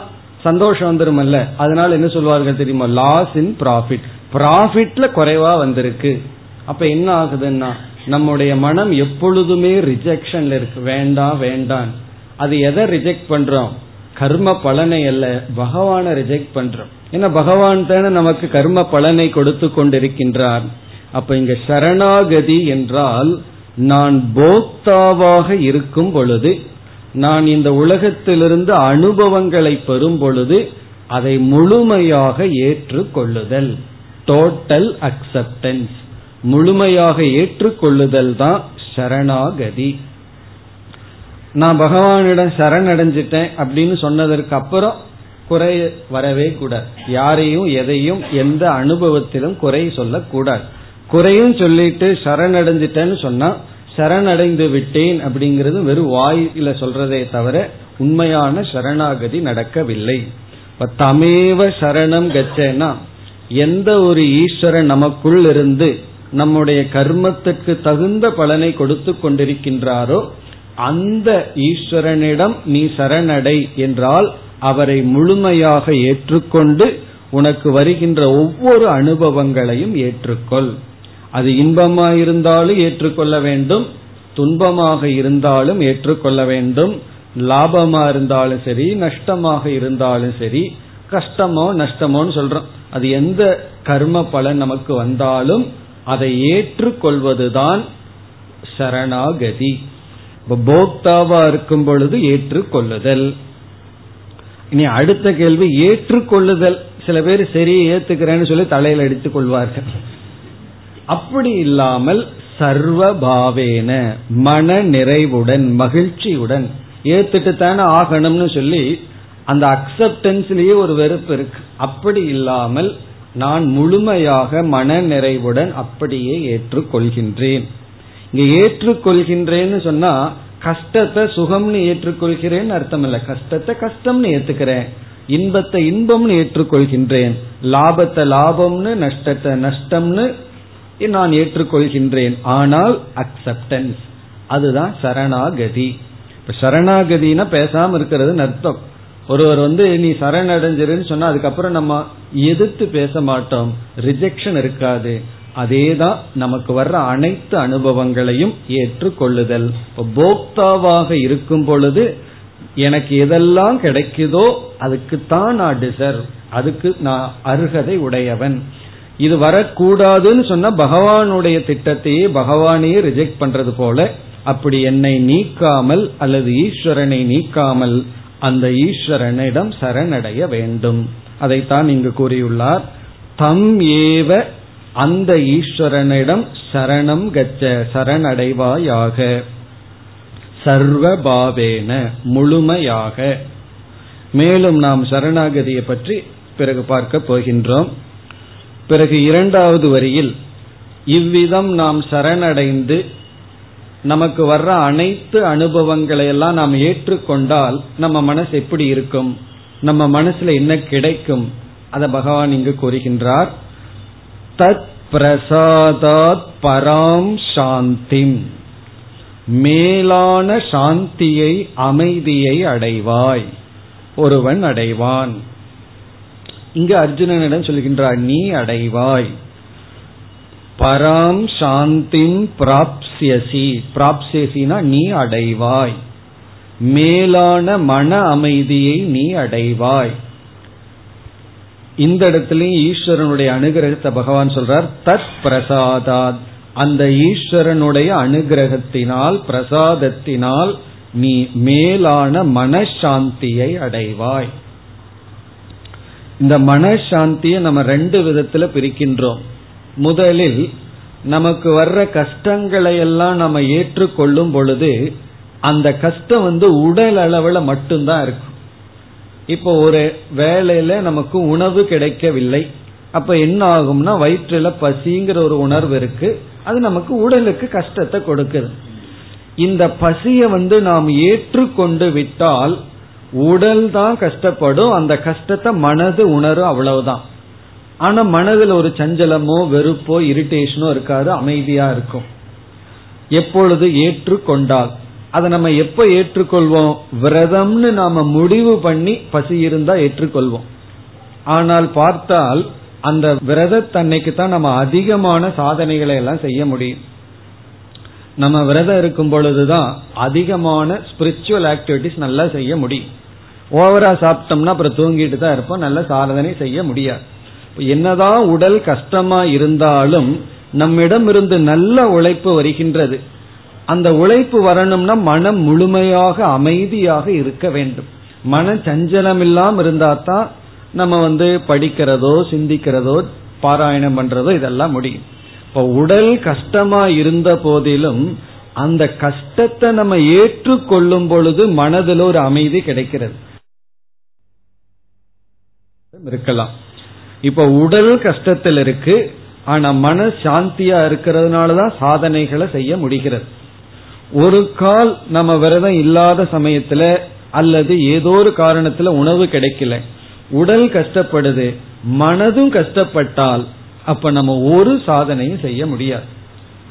சந்தோஷம் வந்துருமல்ல, அதனால என்ன சொல்வார்கள் தெரியுமா, லாஸ் இன் ப்ராஃபிட், ப்ராஃபிட்ல குறைவா வந்திருக்கு. அப்ப என்ன ஆகுதுன்னா நம்முடைய மனம் எப்பொழுதுமே ரிஜெக்ஷன்ல இருக்கு. வேண்டாம் வேண்டாம், அது எதை ரிஜெக்ட் பண்றோம், கர்ம பலனை அல்ல, பகவானை ரிஜெக்ட் பண்றோம். ஏன்னா பகவான் தானே நமக்கு கர்ம பலனை கொடுத்து கொண்டிருக்கின்றார். அப்ப இங்க சரணாகதி என்றால் நான் போக்தாவாக இருக்கும் பொழுது, நான் இந்த உலகத்திலிருந்து அனுபவங்களை பெறும் பொழுது அதை முழுமையாக ஏற்றுக்கொள்ளுதல், டோட்டல் அக்செப்டன்ஸ், முழுமையாக ஏற்றுக்கொள்ளுதல் தான் சரணாகதி. நான் பகவானிடம் சரணடைஞ்சிட்டேன் அப்படின்னு சொன்னதற்கு அப்புறம் குறை வரவே கூடாது. யாரையும் எதையும் எந்த அனுபவத்திலும் குறை சொல்லக்கூடாது. குறையும் சொல்லிட்டு சரணடைஞ்சிட்டேன்னு சொன்னா சரணடைந்து விட்டேன் அப்படிங்கிறது வெறும் வாயில சொல்றதே தவிர உண்மையான சரணாகதி நடக்கவில்லை. தமேவ சரணம் கச்சேன்னா எந்த ஒரு ஈஸ்வரன் நமக்குள் இருந்து நம்முடைய கர்மத்துக்கு தகுந்த பலனை கொடுத்து கொண்டிருக்கின்றாரோ அந்த ஈஸ்வரனிடம் நீ சரணடை என்றால் அவரை முழுமையாக ஏற்றுக்கொண்டு உனக்கு வருகின்ற ஒவ்வொரு அனுபவங்களையும் ஏற்றுக்கொள். அது இன்பமாயிருந்தாலும் ஏற்றுக்கொள்ள வேண்டும், துன்பமாக இருந்தாலும் ஏற்றுக்கொள்ள வேண்டும், லாபமா இருந்தாலும் சரி, நஷ்டமாக இருந்தாலும் சரி, கஷ்டமோ நஷ்டமோன்னு சொல்றோம், அது எந்த கர்ம பலன் நமக்கு வந்தாலும் அதை ஏற்றுக்கொள்வதுதான் சரணாகதி. போக்தாவா இருக்கும் பொழுது ஏற்றுக்கொள்ளுதல். இனி அடுத்த கேள்வி ஏற்றுக்கொள்ளுதல். சில பேர் சரி ஏத்துக்கிறேன்னு சொல்லி தலையில் அடித்துக் கொள்வார்கள். அப்படி இல்லாமல் சர்வபாவேன, மன நிறைவுடன் மகிழ்ச்சியுடன் ஏத்துட்டு தானே ஆகணும்னு சொல்லி அந்த அக்செப்டன்ஸ்லயே ஒரு வெறுப்பு இருக்கு. அப்படி இல்லாமல் நான் முழுமையாக மன நிறைவுடன் அப்படியே ஏற்றுக்கொள்கின்றேன். இங்க ஏற்றுக்கொள்கின்றேன்னு சொன்னா கஷ்டத்தை சுகம்னு ஏற்றுக்கொள்கிறேன்னு அர்த்தம் இல்ல, கஷ்டத்தை கஷ்டம்னு ஏத்துக்கிறேன், இன்பத்தை இன்பம்னு ஏற்றுக்கொள்கின்றேன், லாபத்தை லாபம்னு நஷ்டத்தை நஷ்டம்னு நான் ஏற்றுக்கொள்கின்றேன். ஆனால் அக்செப்டன்ஸ், அதுதான் சரணாகதி. இப்ப சரணாகதினா பேசாம இருக்கிறது அர்த்தம். ஒருவர் வந்து நீ சரணடைஞ்சிருன்னு சொன்னா அதுக்கப்புறம் நம்ம எதிர்த்து பேச மாட்டோம், ரிஜெக்ஷன் இருக்காது. அதேதான் நமக்கு வர்ற அனைத்து அனுபவங்களையும் ஏற்றுக்கொள்ளுதல். போக்தாவாக இருக்கும் பொழுது எனக்கு எதெல்லாம் கிடைக்குதோ அதுக்குத்தான் நான் டிசர்வ், அதுக்கு நான் அருகதை உடையவன். இது வரக்கூடாதுன்னு சொன்னா பகவானுடைய திட்டத்தையே பகவானையே ரிஜெக்ட் பண்றது போல. அப்படி என்னை நீக்காமல் அல்லது ஈஸ்வரனை நீக்காமல் அந்த ஈஸ்வரனிடம் சரணடைய வேண்டும். அதைத்தான் இங்கு கூறியுள்ளார். தம் ஏவ, அந்த ஈஸ்வரனிடம் சரணம் கச்ச, சரணடைவாயாக, சர்வபாவேன, முழுமையாக. மேலும் நாம் சரணாகதியை பற்றி பிறகு பார்க்க போகின்றோம். பிறகு இரண்டாவது வரியில் இவ்விதம் நாம் சரணடைந்து நமக்கு வர்ற அனைத்து அனுபவங்களையெல்லாம் நாம் ஏற்றுக்கொண்டால் நம்ம மனசு எப்படி இருக்கும், நம்ம மனசுல என்ன கிடைக்கும், அதை பகவான் இங்கு கூறுகின்றார். தத் பிரசாதாத் பராம் சாந்திம், மேலான சாந்தியை அமைதியை அடைவாய், ஒருவன் அடைவான். இங்கு அர்ஜுனனிடம் சொல்கின்றார் நீ அடைவாய். பராம் சாந்திம் பிராப்ஸ்யசி, பிராப்ஸ்யசினா நீ அடைவாய், மேலான மன அமைதியை நீ அடைவாய். இந்த இடத்துலயும் ஈஸ்வரனுடைய அனுகிரகத்தை பகவான் சொல்றார். தத் பிரசாதாத், அந்த ஈஸ்வரனுடைய அனுகிரகத்தினால் பிரசாதத்தினால் நீ மேலான மனசாந்தியை அடைவாய். இந்த மனசாந்தியை நம்ம ரெண்டு விதத்துல பிரிக்கின்றோம். முதலில் நமக்கு வர்ற கஷ்டங்களை எல்லாம் நம்ம ஏற்றுக்கொள்ளும் பொழுது அந்த கஷ்டம் வந்து உடல் அளவுல மட்டும்தான் இருக்கும். இப்போ ஒரு வேலையில நமக்கு உணவு கிடைக்கவில்லை, அப்ப என்ன ஆகும்னா வயிற்றுல பசிங்கிற ஒரு உணர்வு இருக்கு, அது நமக்கு உடலுக்கு கஷ்டத்தை கொடுக்குது. இந்த பசியை வந்து நாம் ஏற்றுக்கொண்டு விட்டால் உடல் தான் கஷ்டப்படும், அந்த கஷ்டத்தை மனது உணரும், அவ்வளவுதான். ஆனா மனதில் ஒரு சஞ்சலமோ வெறுப்போ இரிட்டேஷனோ இருக்காது, அமைதியா இருக்கும். எப்பொழுது ஏற்றுக்கொண்டால் அதை நம்ம எப்ப ஏற்றுக்கொள்வோம்? விரதம்னு நாம முடிவு பண்ணி பசி இருந்தா ஏற்றுக்கொள்வோம். ஆனால் பார்த்தால் அந்த விரதத்தன்னைக்கு தான் நம்ம அதிகமான சாதனைகளை எல்லாம் செய்ய முடியும். நம்ம விரதம் இருக்கும் பொழுதுதான் அதிகமான ஸ்பிரிச்சுவல் ஆக்டிவிட்டிஸ் நல்லா செய்ய முடியும். ஓவரா சாப்பிட்டோம்னா அப்புறம் தூங்கிட்டு தான் இருப்போம், நல்ல சாதனை செய்ய முடியாது. என்னதான் உடல் கஷ்டமா இருந்தாலும் நம்மிடம் இருந்து நல்ல உழைப்பு வருகின்றது. அந்த உழைப்பு வரணும்னா மனம் முழுமையாக அமைதியாக இருக்க வேண்டும். மன சஞ்சலம் இல்லாம இருந்தா தான் நம்ம வந்து படிக்கிறதோ சிந்திக்கிறதோ பாராயணம் பண்றதோ இதெல்லாம் முடியும். இப்ப உடல் கஷ்டமா இருந்த போதிலும் அந்த கஷ்டத்தை நம்ம ஏற்றுக்கொள்ளும் பொழுது மனதில் ஒரு அமைதி கிடைக்கிறது இருக்கலாம். இப்ப உடல் கஷ்டத்தில் இருக்கு, ஆனா மன சாந்தியா இருக்கிறதுனாலதான் சாதனைகளை செய்ய முடிகிறது. ஒரு கால் நம்ம விரதம் இல்லாத சமயத்துல அல்லது ஏதோ ஒரு காரணத்துல உணவு கிடைக்கல, உடல் கஷ்டப்படுது மனதும் கஷ்டப்பட்டால் அப்ப நம்ம ஒரு சாதனையும் செய்ய முடியாது.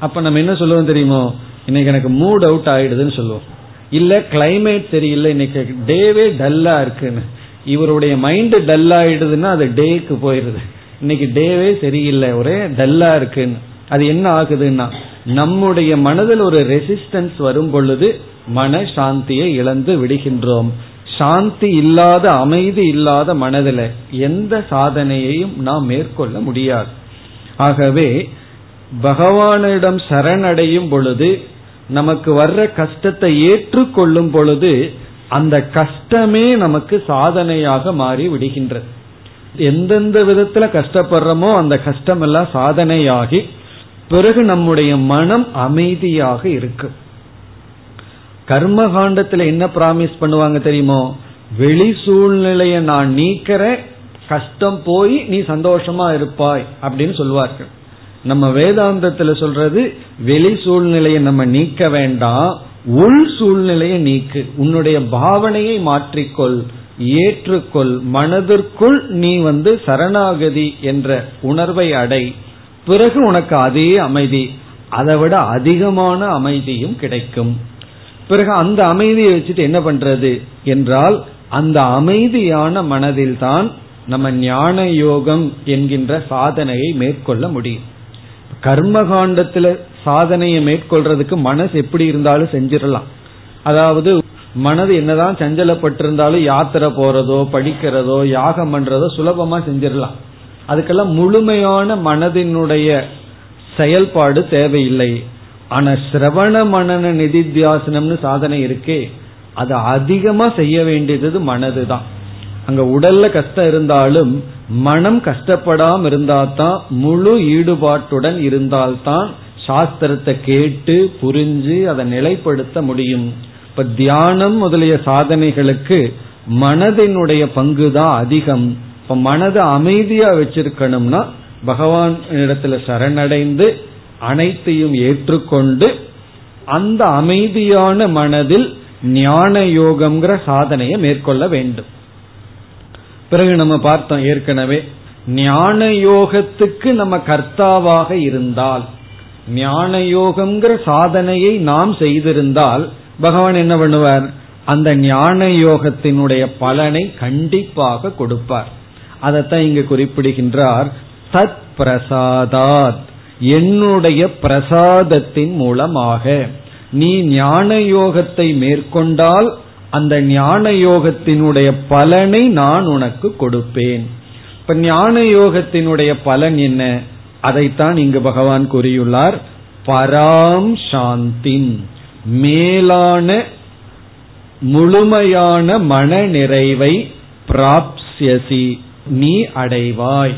அப்ப நம்ம என்ன சொல்லுவோம் தெரியுமோ? இன்னைக்கு எனக்கு மூட் அவுட் ஆயிடுதுன்னு சொல்லுவோம். இல்ல கிளைமேட் தெரியல, இன்னைக்கு டேவே டல்லா இருக்குன்னு. இவருடைய மைண்ட் டல் ஆயிடுதுன்னா அது டேக்கு போயிடுது. இன்னைக்கு டேவே சரியில்லை, ஒரே டல்லா இருக்குன்னு. அது என்ன ஆகுதுன்னா நம்முடைய மனதில் ஒரு ரெசிஸ்டன்ஸ் வரும் பொழுது மன சாந்தியை இழந்து விடுகின்றோம். சாந்தி இல்லாத அமைதி இல்லாத மனதில எந்த சாதனையையும் நாம் மேற்கொள்ள முடியாது. ஆகவே பகவானிடம் சரணடையும் பொழுது நமக்கு வர்ற கஷ்டத்தை ஏற்றுக்கொள்ளும் பொழுது அந்த கஷ்டமே நமக்கு சாதனையாக மாறி விடுகின்றது. எந்தெந்த விதத்துல கஷ்டப்படுறோமோ அந்த கஷ்டம் எல்லாம் சாதனையாகி பிறகு நம்முடைய மனம் அமைதியாக இருக்கும். கர்மகாண்டத்துல என்ன பிராமிஸ் பண்ணுவாங்க தெரியுமோ? வெளி சூழ்நிலைய நான் நீக்கிற கஷ்டம் போய் நீ சந்தோஷமா இருப்பாய் அப்படின்னு சொல்வார்கள். நம்ம வேதாந்தத்துல சொல்றது வெளி சூழ்நிலையை நம்ம நீக்க வேண்டாம், உள் சூழ்நிலையை நீக்கு, உன்னுடைய பாவனையை மாற்றிக்கொள், ஏற்றுக்கொள், மனதிற்குள் நீ வந்து சரணாகதி என்ற உணர்வை அடை, பிறகு உனக்கு அதே அமைதி, அதை விட அதிகமான அமைதியும் கிடைக்கும். பிறகு அந்த அமைதியை வச்சுட்டு என்ன பண்றது என்றால் அந்த அமைதியான மனதில்தான் நம்ம ஞான யோகம் என்கின்ற சாதனையை மேற்கொள்ள முடியும். கர்மகாண்டத்துல சாதனையை மேற்கொள்றதுக்கு மனசு எப்படி இருந்தாலும் செஞ்சிடலாம். அதாவது மனது என்னதான் சஞ்சலப்பட்டிருந்தாலும் யாத்திரை போறதோ படிக்கிறதோ யாகம் பண்றதோ சுலபமா செஞ்சிடலாம். அதுக்கெல்லாம் முழுமையான மனதினுடைய செயல்பாடு தேவையில்லை. ஆனா சிரவண மனன நிதித்தியாசனம்னு சாதனை இருக்கே, அது அதிகமா செய்ய வேண்டியது மனதுதான். அங்க உடல்ல கஷ்டம் இருந்தாலும் மனம் கஷ்டப்படாம இருந்தால்தான், முழு ஈடுபாட்டுடன் இருந்தால்தான் சாஸ்திரத்தை கேட்டு புரிஞ்சு அதை நிலைப்படுத்த முடியும். இப்ப தியானம் முதலிய சாதனைகளுக்கு மனதினுடைய பங்குதான் அதிகம். இப்ப மனதை அமைதியா வச்சிருக்கணும்னா பகவான் இடத்துல சரணடைந்து அனைத்தையும் ஏற்றுக்கொண்டு அந்த அமைதியான மனதில் ஞான யோகம்ங்கிற சாதனையை மேற்கொள்ள வேண்டும். பிறகு நம்ம பார்த்தோம் ஏற்கனவே, ஞான யோகத்துக்கு நம்ம கர்த்தாவாக இருந்தால், ஞான யோகம்ங்கிற சாதனையை நாம் செய்திருந்தால் பகவான் என்ன பண்ணுவார்? அந்த ஞான யோகத்தினுடைய பலனை கண்டிப்பாக கொடுப்பார். அதைத்தான் இங்கு குறிப்பிடுகின்றார். தத் பிரசாதாத், என்னுடைய பிரசாதத்தின் மூலமாக நீ ஞான யோகத்தை மேற்கொண்டால் அந்த ஞான யோகத்தினுடைய பலனை நான் உனக்கு கொடுப்பேன். இப்ப ஞான யோகத்தினுடைய பலன் என்ன? அதைத்தான் இங்கு பகவான் கூறியுள்ளார். பராம் சாந்தி, மேலான முழுமையான மன நிறைவை பிராப்ஸ்யசி, நீ அடைவாய்.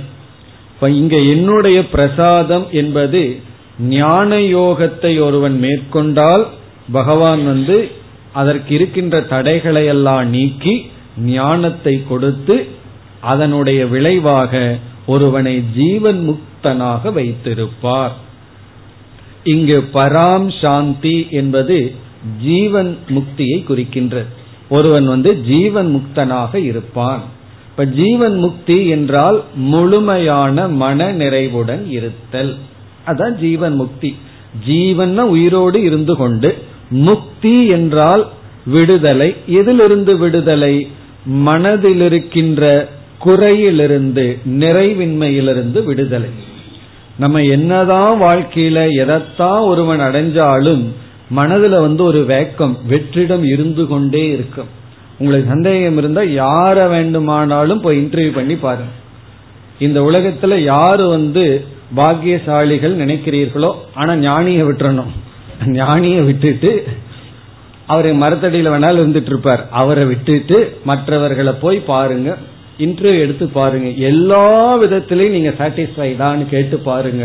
இப்ப இங்க என்னுடைய பிரசாதம் என்பது ஞான யோகத்தை ஒருவன் மேற்கொண்டால் பகவான் வந்து அதற்கு இருக்கின்ற தடைகளை எல்லாம் நீக்கி ஞானத்தை கொடுத்து அதனுடைய விளைவாக ஒருவனை ஜீவன் முக்தனாக வைத்திருப்பார். இங்கு பராம் சாந்தி என்பது ஜீவன் முக்தியை குறிக்கின்றது. ஒருவன் வந்து ஜீவன் முக்தனாக இருப்பான். இப்ப ஜீவன் முக்தி என்றால் முழுமையான மன நிறைவுடன் இருத்தல், அதான் ஜீவன் முக்தி. ஜீவன்னா உயிரோடு இருந்து கொண்டு, முக்தி என்றால் விடுதலை. எதிலிருந்து விடுதலை? மனதிலிருக்கின்ற குறையிலிருந்து, நிறைவின்மையிலிருந்து விடுதலை. நம்ம என்னதான் வாழ்க்கையில எதைத்தான் ஒருவன் அடைஞ்சாலும் மனதுல வந்து ஒரு வேக்கம், வெற்றிடம் இருந்து கொண்டே இருக்கும். உங்களுக்கு சந்தேகம் இருந்தா யார வேண்டுமானாலும் போய் இன்டர்வியூ பண்ணி பாருங்க. இந்த உலகத்துல யாரு வந்து பாக்கியசாலிகள் நினைக்கிறீர்களோ, ஆனா ஞானியை விட்டுறணும். ஞானியை விட்டுட்டு அவரை மரத்தடியில வேணாலும் இருந்துட்டு இருப்பார், அவரை விட்டுட்டு மற்றவர்களை போய் பாருங்க, இன்டர்வியூ எடுத்து பாருங்க, எல்லா விதத்திலையும் நீங்க சாட்டிஸ்ஃபைடான்னு கேட்டு பாருங்க,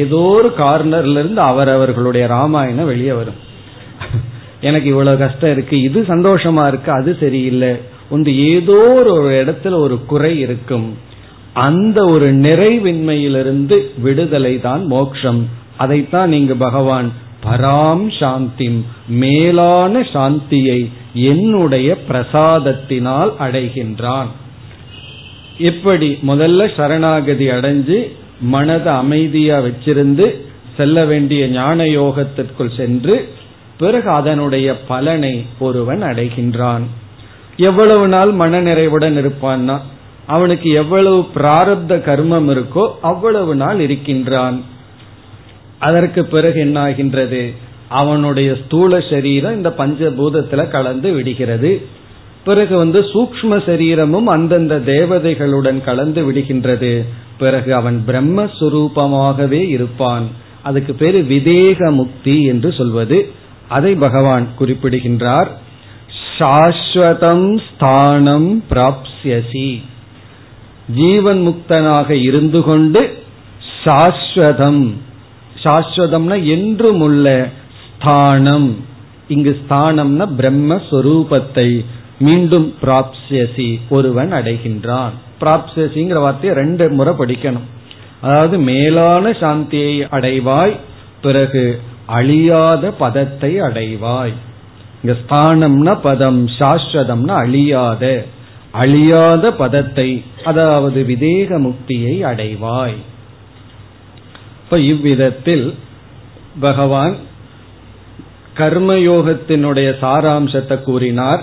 ஏதோ ஒரு கார்னர்ல இருந்து அவரவர்களுடைய ராமாயணம் வெளியே வரும். எனக்கு இவ்வளவு கஷ்டம் இருக்கு, இது சந்தோஷமா இருக்கு, அது சரியில்லை, ஒன்று ஏதோ ஒரு இடத்துல ஒரு குறை இருக்கும். அந்த ஒரு நிறைவின்மையிலிருந்து விடுதலை தான் மோட்சம். அதைத்தான் நீங்க பகவான் பராம் சாந்தி, மேலான சாந்தியை என்னுடைய பிரசாதத்தினால் அடைகின்றான். எப்படி முதல்ல சரணாகதி அடைஞ்சு மனதை அமைதியா வச்சிருந்து செல்ல வேண்டிய ஞான யோகத்திற்குள் சென்று பிறகு அதனுடைய பலனை ஒருவன் அடைகின்றான். எவ்வளவு நாள் மன நிறைவுடன் இருப்பான்னா அவனுக்கு எவ்வளவு பிராரப்த கர்மம் இருக்கோ அவ்வளவு நாள் இருக்கின்றான். அதற்கு பிறகு என்ன ஆகின்றது? அவனுடைய ஸ்தூல சரீரம் இந்த பஞ்சபூதத்துல கலந்து விடுகிறது. பிறகு வந்து சூக்ஷ்ம சரீரமும் அந்தந்த தேவதைகளுடன் கலந்து விடுகின்றது. பிறகு அவன் பிரம்மஸ்வரூபமாகவே இருப்பான். அதுக்கு பேரு விதேக முக்தி என்று சொல்வது. அதை பகவான் குறிப்பிடுகின்றார். சாஸ்வதம் ஸ்தானம் பிராப்ஸ்யசி, ஜீவன் முக்தனாக இருந்து கொண்டு சாஸ்வதம், சாஸ்வதம்னா என்றும் உள்ள, ஸ்தானம், இங்கு ஸ்தானம்னா பிரம்மஸ்வரூபத்தை மீண்டும் பிராப்ஸ்யசி ஒருவன் அடைகின்றான். பிராப்ஸ்யசிங்கிற வார்த்தையை ரெண்டு முறை படிக்கணும். அதாவது மேலான சாந்தியை அடைவாய், பிறகு அழியாத பதத்தை அடைவாய். இங்க ஸ்தானம்னா பதம், சாஸ்வதம்னா அழியாத, அழியாத பதத்தை, அதாவது விதேக முக்தியை அடைவாய். இப்ப இவ்விதத்தில் பகவான் கர்மயோகத்தினுடைய சாராம்சத்தை கூறினார்,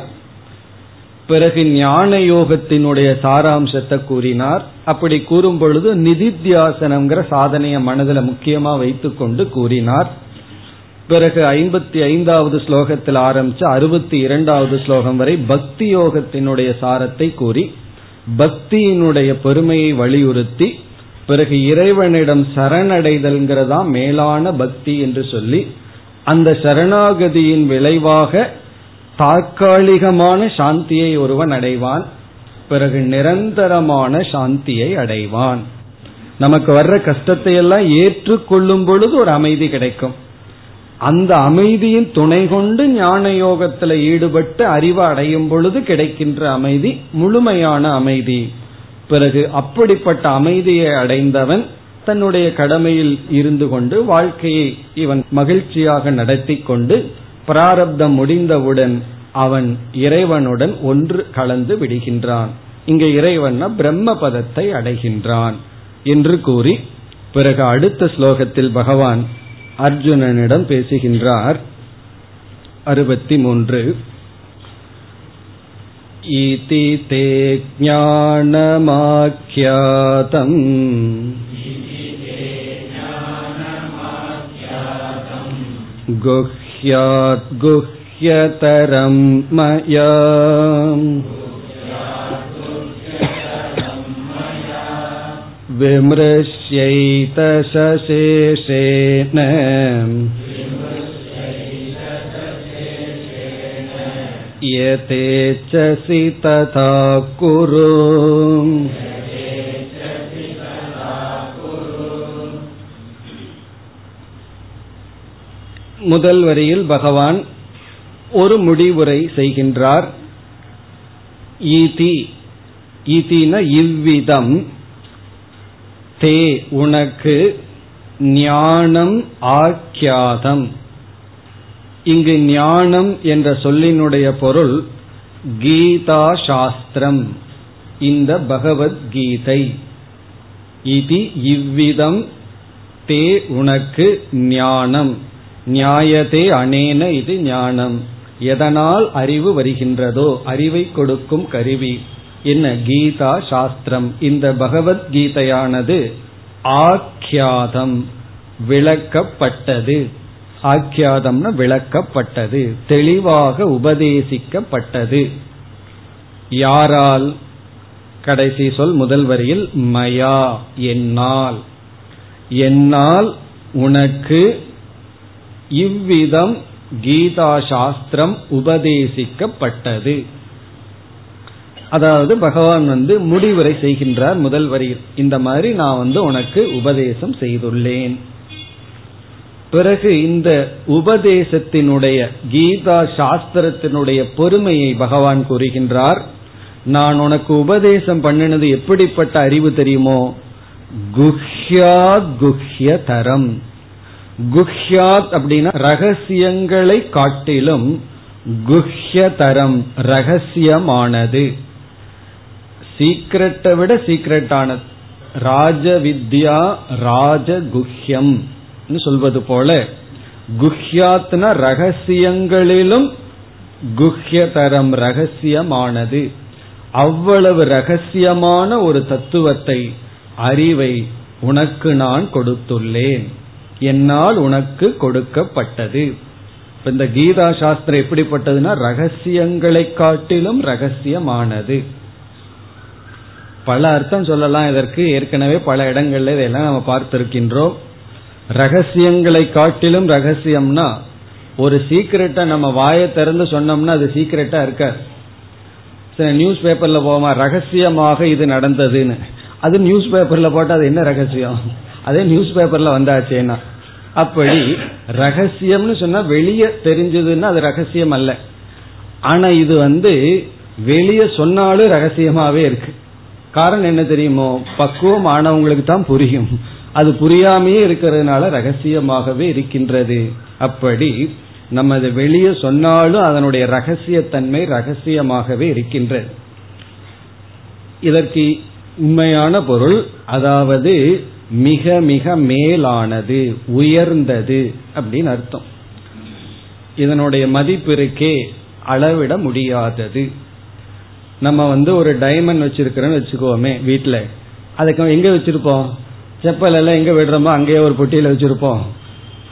பிறகு ஞான யோகத்தினுடைய சாராம்சத்தை கூறினார். அப்படி கூறும் பொழுது நிதித்தியாசனம்ங்கிற சாதனையை மனதில் முக்கியமா வைத்துக்கொண்டு கூறினார். பிறகு ஐம்பத்தி ஐந்தாவது ஸ்லோகத்தில் ஆரம்பிச்சு அறுபத்தி இரண்டாவது ஸ்லோகம் வரை பக்தி யோகத்தினுடைய சாரத்தை கூறி, பக்தியினுடைய பெருமையை வலியுறுத்தி, பிறகு இறைவனிடம் சரணடைதல்ங்கிறதா மேலான பக்தி என்று சொல்லி, அந்த சரணாகதியின் விளைவாக தற்காலிகமான சாந்தியை ஒருவன் அடைவான், பிறகு நிரந்தரமான சாந்தியை அடைவான். நமக்கு வர்ற கஷ்டத்தை எல்லாம் ஏற்றுக்கொள்ளும் பொழுது ஒரு அமைதி கிடைக்கும். அந்த அமைதியின் துணை கொண்டு ஞான யோகத்துல ஈடுபட்டு அறிவை அடையும் பொழுது கிடைக்கின்ற அமைதி முழுமையான அமைதி. பிறகு அப்படிப்பட்ட அமைதியை அடைந்தவன் தன்னுடைய கடமையில் இருந்து கொண்டு வாழ்க்கையை இவன் மகிழ்ச்சியாக நடத்தி கொண்டு பிராரப்தம் முடிந்தவுடன் அவன் இறைவனுடன் ஒன்று கலந்து விடுகின்றான். இங்க இறைவன் பிரம்ம பதத்தை அடைகின்றான் என்று கூறி, பிறகு அடுத்த ஸ்லோகத்தில் பகவான் அர்ஜுனனிடம் பேசுகின்றார். அறுபத்தி மூன்று, இதி தே ஞானமாக்யாதம் குஹ்யாத் குஹ்யதரம் மயா விம்ருஷ்யைத சசேஷேன யதேச்சசி ததா குரு. முதல் வரியில் பகவான் ஒரு முடிவுரை செய்கின்றார். இதி இதின இவ்விதம் தே உனக்கு ஞானம் ஆக்யாதம். இங்கு ஞானம் என்ற சொல்லினுடைய பொருள் கீதா சாஸ்திரம், இந்த பகவத்கீதை. இது இவ்விதம் தே உனக்கு ஞானம், ஞாயதே அனேன இது ஞானம், எதனால் அறிவு வருகின்றதோ, அறிவை கொடுக்கும் கருவி என்ன, கீதா சாஸ்திரம், இந்த பகவத்கீதையானது ஆக்யாதம் விளக்கப்பட்டது. ஆக்யாதம்னா விளக்கப்பட்டது, தெளிவாக உபதேசிக்கப்பட்டது. யாரால்? கடைசி சொல் முதல் வரியில் மயா என்னால், என்னால் உனக்கு இவ்விதம் கீதா சாஸ்திரம் உபதேசிக்கப்பட்டது. அதாவது பகவான் வந்து முடிவுரை செய்கின்றார் முதல் வரியில், இந்த மாதிரி நான் வந்து உனக்கு உபதேசம் செய்துள்ளேன். பிறகு இந்த உபதேசத்தினுடைய கீதா சாஸ்திரத்தினுடைய பெருமையை பகவான் கூறுகின்றார். நான் உனக்கு உபதேசம் பண்ணினது எப்படிப்பட்ட அறிவு தெரியுமோ, குஹ்யா குஹ்ய தரம். குஹ்யாத் அப்படின்னா ரகசியங்களை காட்டிலும் குஹ்ய தரம் ரகசியமானது, சீக்ரெட்டை விட சீக்ரெட்டானது. ராஜவித்யா ராஜகுஹ்யம் சொல்வது போல குஹ்யாத்னா ரகசியங்களிலும் குஹ்ய தரம் ரகசியமானது. அவ்வளவு ரகசியமான ஒரு தத்துவத்தை, அறிவை உனக்கு நான் கொடுத்துள்ளேன், என்னால் உனக்கு கொடுக்கப்பட்டது. இந்த கீதா சாஸ்திரம் எப்படிப்பட்டதுன்னா ரகசியங்களை காட்டிலும் ரகசியமானது. பல அர்த்தம் சொல்லலாம் இதற்கு, ஏற்கனவே பல இடங்கள்ல இதெல்லாம் நம்ம பார்த்திருக்கின்றோம். ரகசியங்களை காட்டிலும் ரகசியம்னா, ஒரு சீக்கிரட்டை நம்ம வாயை திறந்து சொன்னோம்னா அது சீக்கிரட்டா இருக்காது. சரி, நியூஸ் பேப்பர்ல போவோமா ரகசியமாக இது நடந்ததுன்னு, அது நியூஸ் பேப்பர்ல போட்டால் அது என்ன ரகசியம், அதே நியூஸ் பேப்பர்ல வந்தாச்சேன்னா. அப்படி ரகசியம்னு சொன்னா வெளியே தெரிஞ்சதுன்னா அது ரகசியம் அல்ல. ஆனா இது வந்து வெளியே சொன்னாலும் ரகசியமாவே இருக்கு. காரணம் என்ன தெரியுமோ, பக்குவம் ஆனவங்களுக்கு தான் புரியும். அது புரியாமையே இருக்கிறதுனால ரகசியமாகவே இருக்கின்றது. அப்படி நம்ம அதை வெளியே சொன்னாலும் அதனுடைய ரகசியத்தன்மை ரகசியமாகவே இருக்கின்றது. இதற்கு உண்மையான பொருள் அதாவது மிக மிக மேலானது, உயர்ந்தது அப்படின்னு அர்த்தம். இதனுடைய மதிப்பு இருக்கே அளவிட முடியாதது. நம்ம வந்து ஒரு டைமண்ட் வச்சிருக்கிறோன்னு வச்சுக்கோமே வீட்டுல, அதுக்கு எங்க வச்சிருப்போம், செப்பல் எல்லாம் எங்க விடுறோமோ அங்கேயே ஒரு பொட்டியில வச்சிருப்போம்.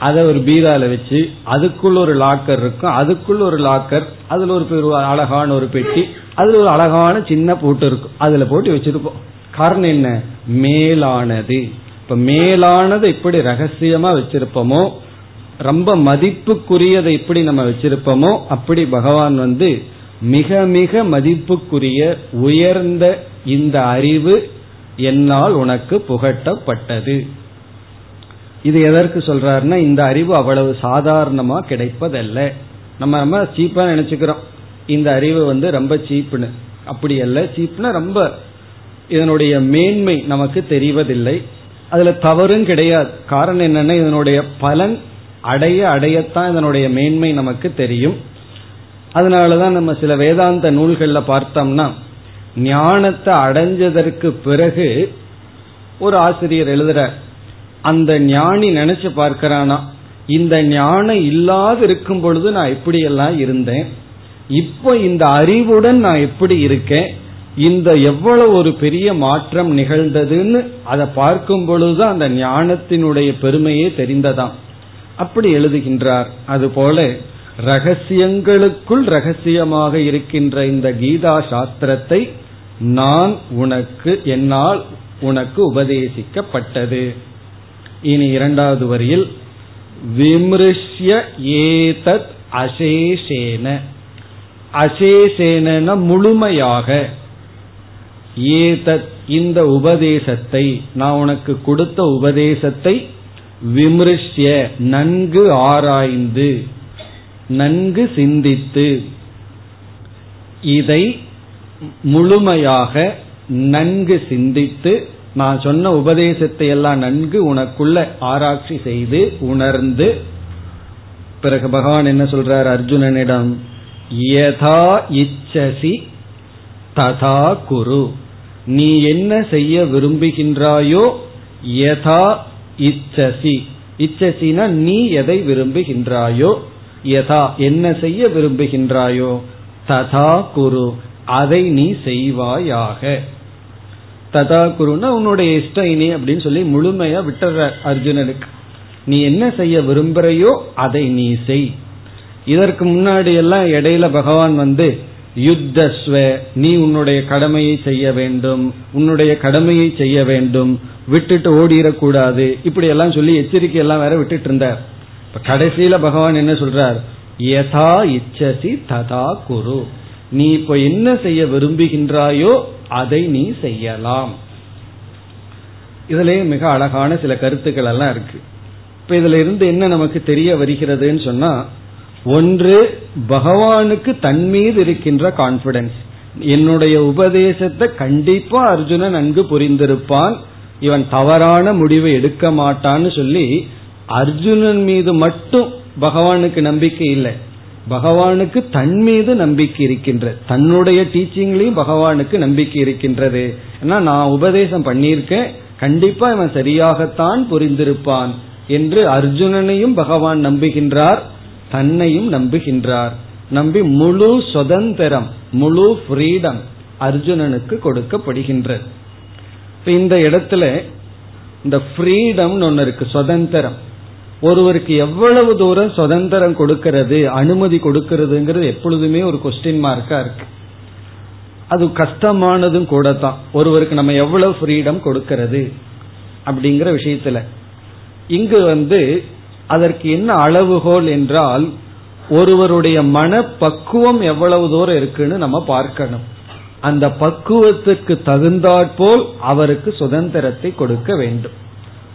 அதை ஒரு பீரால வச்சு, அதுக்குள்ள ஒரு லாக்கர் இருக்கும், அதுக்குள்ள ஒரு லாக்கர், அதுல ஒரு அழகான ஒரு பெட்டி, அதுல ஒரு அழகான சின்ன பூட்டு இருக்கும், அதுல போட்டு வச்சிருப்போம். காரணம் என்ன, மேலானது. இப்ப மேலானது எப்படி ரகசியமா வச்சிருப்போமோ, ரொம்ப மதிப்புக்குரியதை எப்படி நம்ம வச்சிருப்போமோ, அப்படி பகவான் வந்து மிக மிக மதிப்புக்குரிய உயர்ந்த இந்த அறிவு என்னால் உனக்கு புகட்டப்பட்டது. இது எதற்கு சொல்றாருன்னா, இந்த அறிவு அவ்வளவு சாதாரணமா கிடைப்பதல்ல. நம்ம நம்ம சீப்பா நினைச்சுக்கிறோம் இந்த அறிவு வந்து ரொம்ப சீப்புன்னு. அப்படி அல்ல, சீப்னா ரொம்ப இதனுடைய மேன்மை நமக்கு தெரிவதில்லை. அதுல தவறும் கிடையாது. காரணம் என்னன்னா, இதனுடைய பலன் அடைய அடையத்தான் இதனுடைய மேன்மை நமக்கு தெரியும். அதனாலதான் நம்ம சில வேதாந்த நூல்கள்ல பார்த்தோம்னா, ஞானத்தை அடைஞ்சதற்கு பிறகு ஒரு ஆசிரியர் எழுதுற, அந்த ஞானி நினைச்சு பார்க்கிறானா, இந்த ஞானம் இல்லாது இருக்கும் பொழுது நான் எப்படி எல்லாம் இருந்தேன், இப்போ இந்த அறிவுடன் நான் எப்படி இருக்கேன், இந்த எவ்வளவு ஒரு பெரிய மாற்றம் நிகழ்ந்ததுன்னு அதை பார்க்கும் பொழுதுதான் அந்த ஞானத்தினுடைய பெருமையே தெரிந்ததாம், அப்படி எழுதுகின்றார். அதுபோல ரகசியங்களுக்குள் ரகசியமாக இருக்கின்ற இந்த கீதா சாஸ்திரத்தை நான் உனக்கு, என்னால் உனக்கு உபதேசிக்கப்பட்டது. இனி இரண்டாவது வரியில் விமிருஷ்ய ஏதத் அசேஷேன, அசேஷேன முழுமையாக, ஏதத் இந்த உபதேசத்தை, நான் உனக்கு கொடுத்த உபதேசத்தை, விமிருஷ்ய நன்கு ஆராய்ந்து நன்கு சிந்தித்து, இதை முழுமையாக நன்கு சிந்தித்து, நான் சொன்ன உபதேசத்தை எல்லாம் நன்கு உனக்குள்ள ஆராய்ச்சி செய்து உணர்ந்து, பிறகு பகவான் என்ன சொல்றார் அர்ஜுனனிடம், யதா இச்சசி ததா குரு, நீ என்ன செய்ய விரும்புகின்றாயோ யதா இச்சசி, இச்சசினா நீ எதை விரும்புகின்றாயோ, யதா என்ன செய்ய விரும்புகின்றாயோ, ததா குரு அதை நீ செய்வாயாக. ததா குருன்னா உன்னுடைய இஷ்டம் இனி அப்படின்னு சொல்லி முழுமையா விட்டுற அர்ஜுனனுக்கு, நீ என்ன செய்ய விரும்புறையோ அதை நீ செய். இதற்கு முன்னாடி எல்லாம் இடையில பகவான் வந்து யுத்தஸ்வ, நீ உன்னுடைய கடமையை செய்ய வேண்டும், உன்னுடைய கடமையை செய்ய வேண்டும், விட்டுட்டு ஓடிடக்கூடாது, இப்படி எல்லாம் சொல்லி எச்சரிக்கை எல்லாம் வேற விட்டுட்டு இருந்தார். இப்ப கடைசியில பகவான் என்ன சொல்றார், யதா இச்சசி ததா குரு, நீ இப்ப என்ன செய்ய விரும்புகின்றாயோ அதை நீ செய்யலாம். இதுலயே மிக அழகான சில கருத்துக்கள் எல்லாம் இருக்கு. இப்ப இதுல இருந்து என்ன நமக்கு தெரிய வருகிறதுன்னு சொன்னா, ஒன்று பகவானுக்கு தன்மீது இருக்கின்ற கான்பிடன்ஸ், என்னுடைய உபதேசத்தை கண்டிப்பா அர்ஜுனன் நன்கு புரிந்திருப்பான், இவன் தவறான முடிவை எடுக்க மாட்டான்னு சொல்லி அர்ஜுனன் மீது மட்டும் பகவானுக்கு நம்பிக்கை இல்லை, பகவானுக்கு தன் மீது நம்பிக்கை இருக்கின்றது, தன்னுடைய டீச்சிங்லயும் பகவானுக்கு நம்பிக்கை இருக்கின்றது. ஏன்னா நான் உபதேசம் பண்ணியிருக்கேன், கண்டிப்பா இவன் சரியாகத்தான் புரிந்திருப்பான் என்று அர்ஜுனனையும் பகவான் நம்புகின்றார், தன்னையும் நம்புகின்றார். நம்பி முழு சுதந்திரம் முழு ஃப்ரீடம் அர்ஜுனனுக்கு கொடுக்கப்படுகின்றது. இந்த இடத்துல இந்த ஃப்ரீடம் ஒன்னு இருக்கு, சுதந்திரம். ஒருவருக்கு எவ்வளவு தூரம் சுதந்திரம் கொடுக்கிறது, அனுமதி கொடுக்கிறதுங்கிறது எப்பொழுதுமே ஒரு கொஸ்டின் மார்க்கா இருக்கு. அது கஷ்டமானதும் கூட தான், ஒருவருக்கு நம்ம எவ்வளவு ஃப்ரீடம் கொடுக்கிறது அப்படிங்கிற விஷயத்துல. இங்கு வந்து அதற்கு என்ன அளவுகோல் என்றால், ஒருவருடைய மனப்பக்குவம் எவ்வளவு தூரம் இருக்குன்னு நம்ம பார்க்கணும். அந்த பக்குவத்துக்கு தகுந்தாற்போல் அவருக்கு சுதந்திரத்தை கொடுக்க வேண்டும்.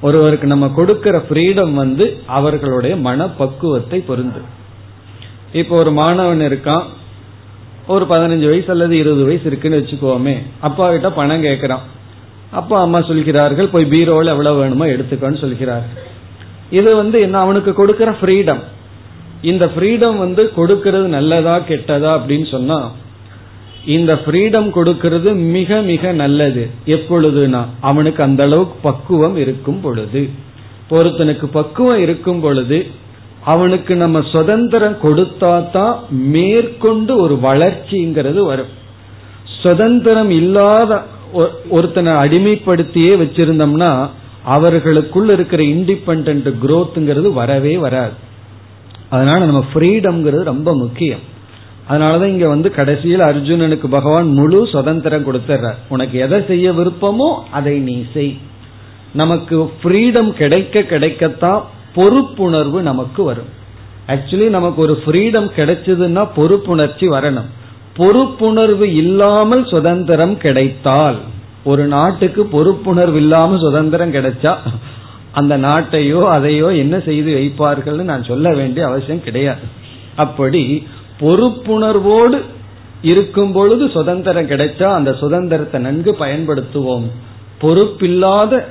ஒருவருக்கு நம்ம கொடுக்கிற ஃப்ரீடம் வந்து அவர்களுடைய மனப்பக்குவத்தை பொருந்து. இப்போ ஒரு மாணவன் இருக்கான், ஒரு பதினஞ்சு வயசு அல்லது இருபது வயசு இருக்குன்னு வச்சுக்கோமே, அப்பா கிட்ட பணம் கேட்கிறான். அப்பா அம்மா சொல்கிறார்கள் போய் பீரோவில் எவ்வளவு வேணுமோ எடுத்துக்கோன்னு சொல்கிறார்கள். இது வந்து என்ன, அவனுக்கு கொடுக்கிற ஃப்ரீடம். இந்த ஃப்ரீடம் வந்து கொடுக்கிறது நல்லதா கெட்டதா அப்படின்னு சொன்னா, இந்த ஃப்ரீடம் கொடுக்கிறது மிக மிக நல்லது. எப்பொழுதுனா அவனுக்கு அந்த அளவுக்கு பக்குவம் இருக்கும் பொழுது, ஒருத்தனுக்கு பக்குவம் இருக்கும் பொழுது அவனுக்கு நம்ம சுதந்திரம் கொடுத்தா தான் மேற்கொண்டு ஒரு வளர்ச்சிங்கிறது வரும். சுதந்திரம் இல்லாத ஒருத்தனை அடிமைப்படுத்தியே வச்சிருந்தோம்னா அவர்களுக்குள் இருக்கிற இண்டிபெண்ட் குரோத்ங்கிறது வரவே வராது. அதனால நம்ம ஃப்ரீடம்ங்கிறது ரொம்ப முக்கியம். அதனாலதான் இங்க வந்து கடைசியில் அர்ஜுனனுக்கு பகவான் முழு சுதந்திரம் கொடுத்துறார், உனக்கு எதை செய்ய விருப்பமோ அதை நீ செய். நமக்கு ஃப்ரீடம் கிடைக்க கிடைக்கத்தான் பொறுப்புணர்வு நமக்கு வரும். ஆக்சுவலி நமக்கு ஒரு ஃப்ரீடம் கிடைச்சதுன்னா பொறுப்புணர்ச்சி வரணும். பொறுப்புணர்வு இல்லாமல் சுதந்திரம் கிடைத்தால், ஒரு நாட்டுக்கு பொறுப்புணர்வு இல்லாமல் சுதந்திரம் கிடைச்சா அந்த நாட்டையோ அதையோ என்ன செய்து வைப்பார்கள் நான் சொல்ல வேண்டிய அவசியம் கிடையாது. அப்படி பொறுப்புணர்வோடு இருக்கும் பொழுது சுதந்திரம் கிடைச்சா அந்த சுதந்திரத்தை நன்கு பயன்படுத்துவோம். பொறுப்பில்லாத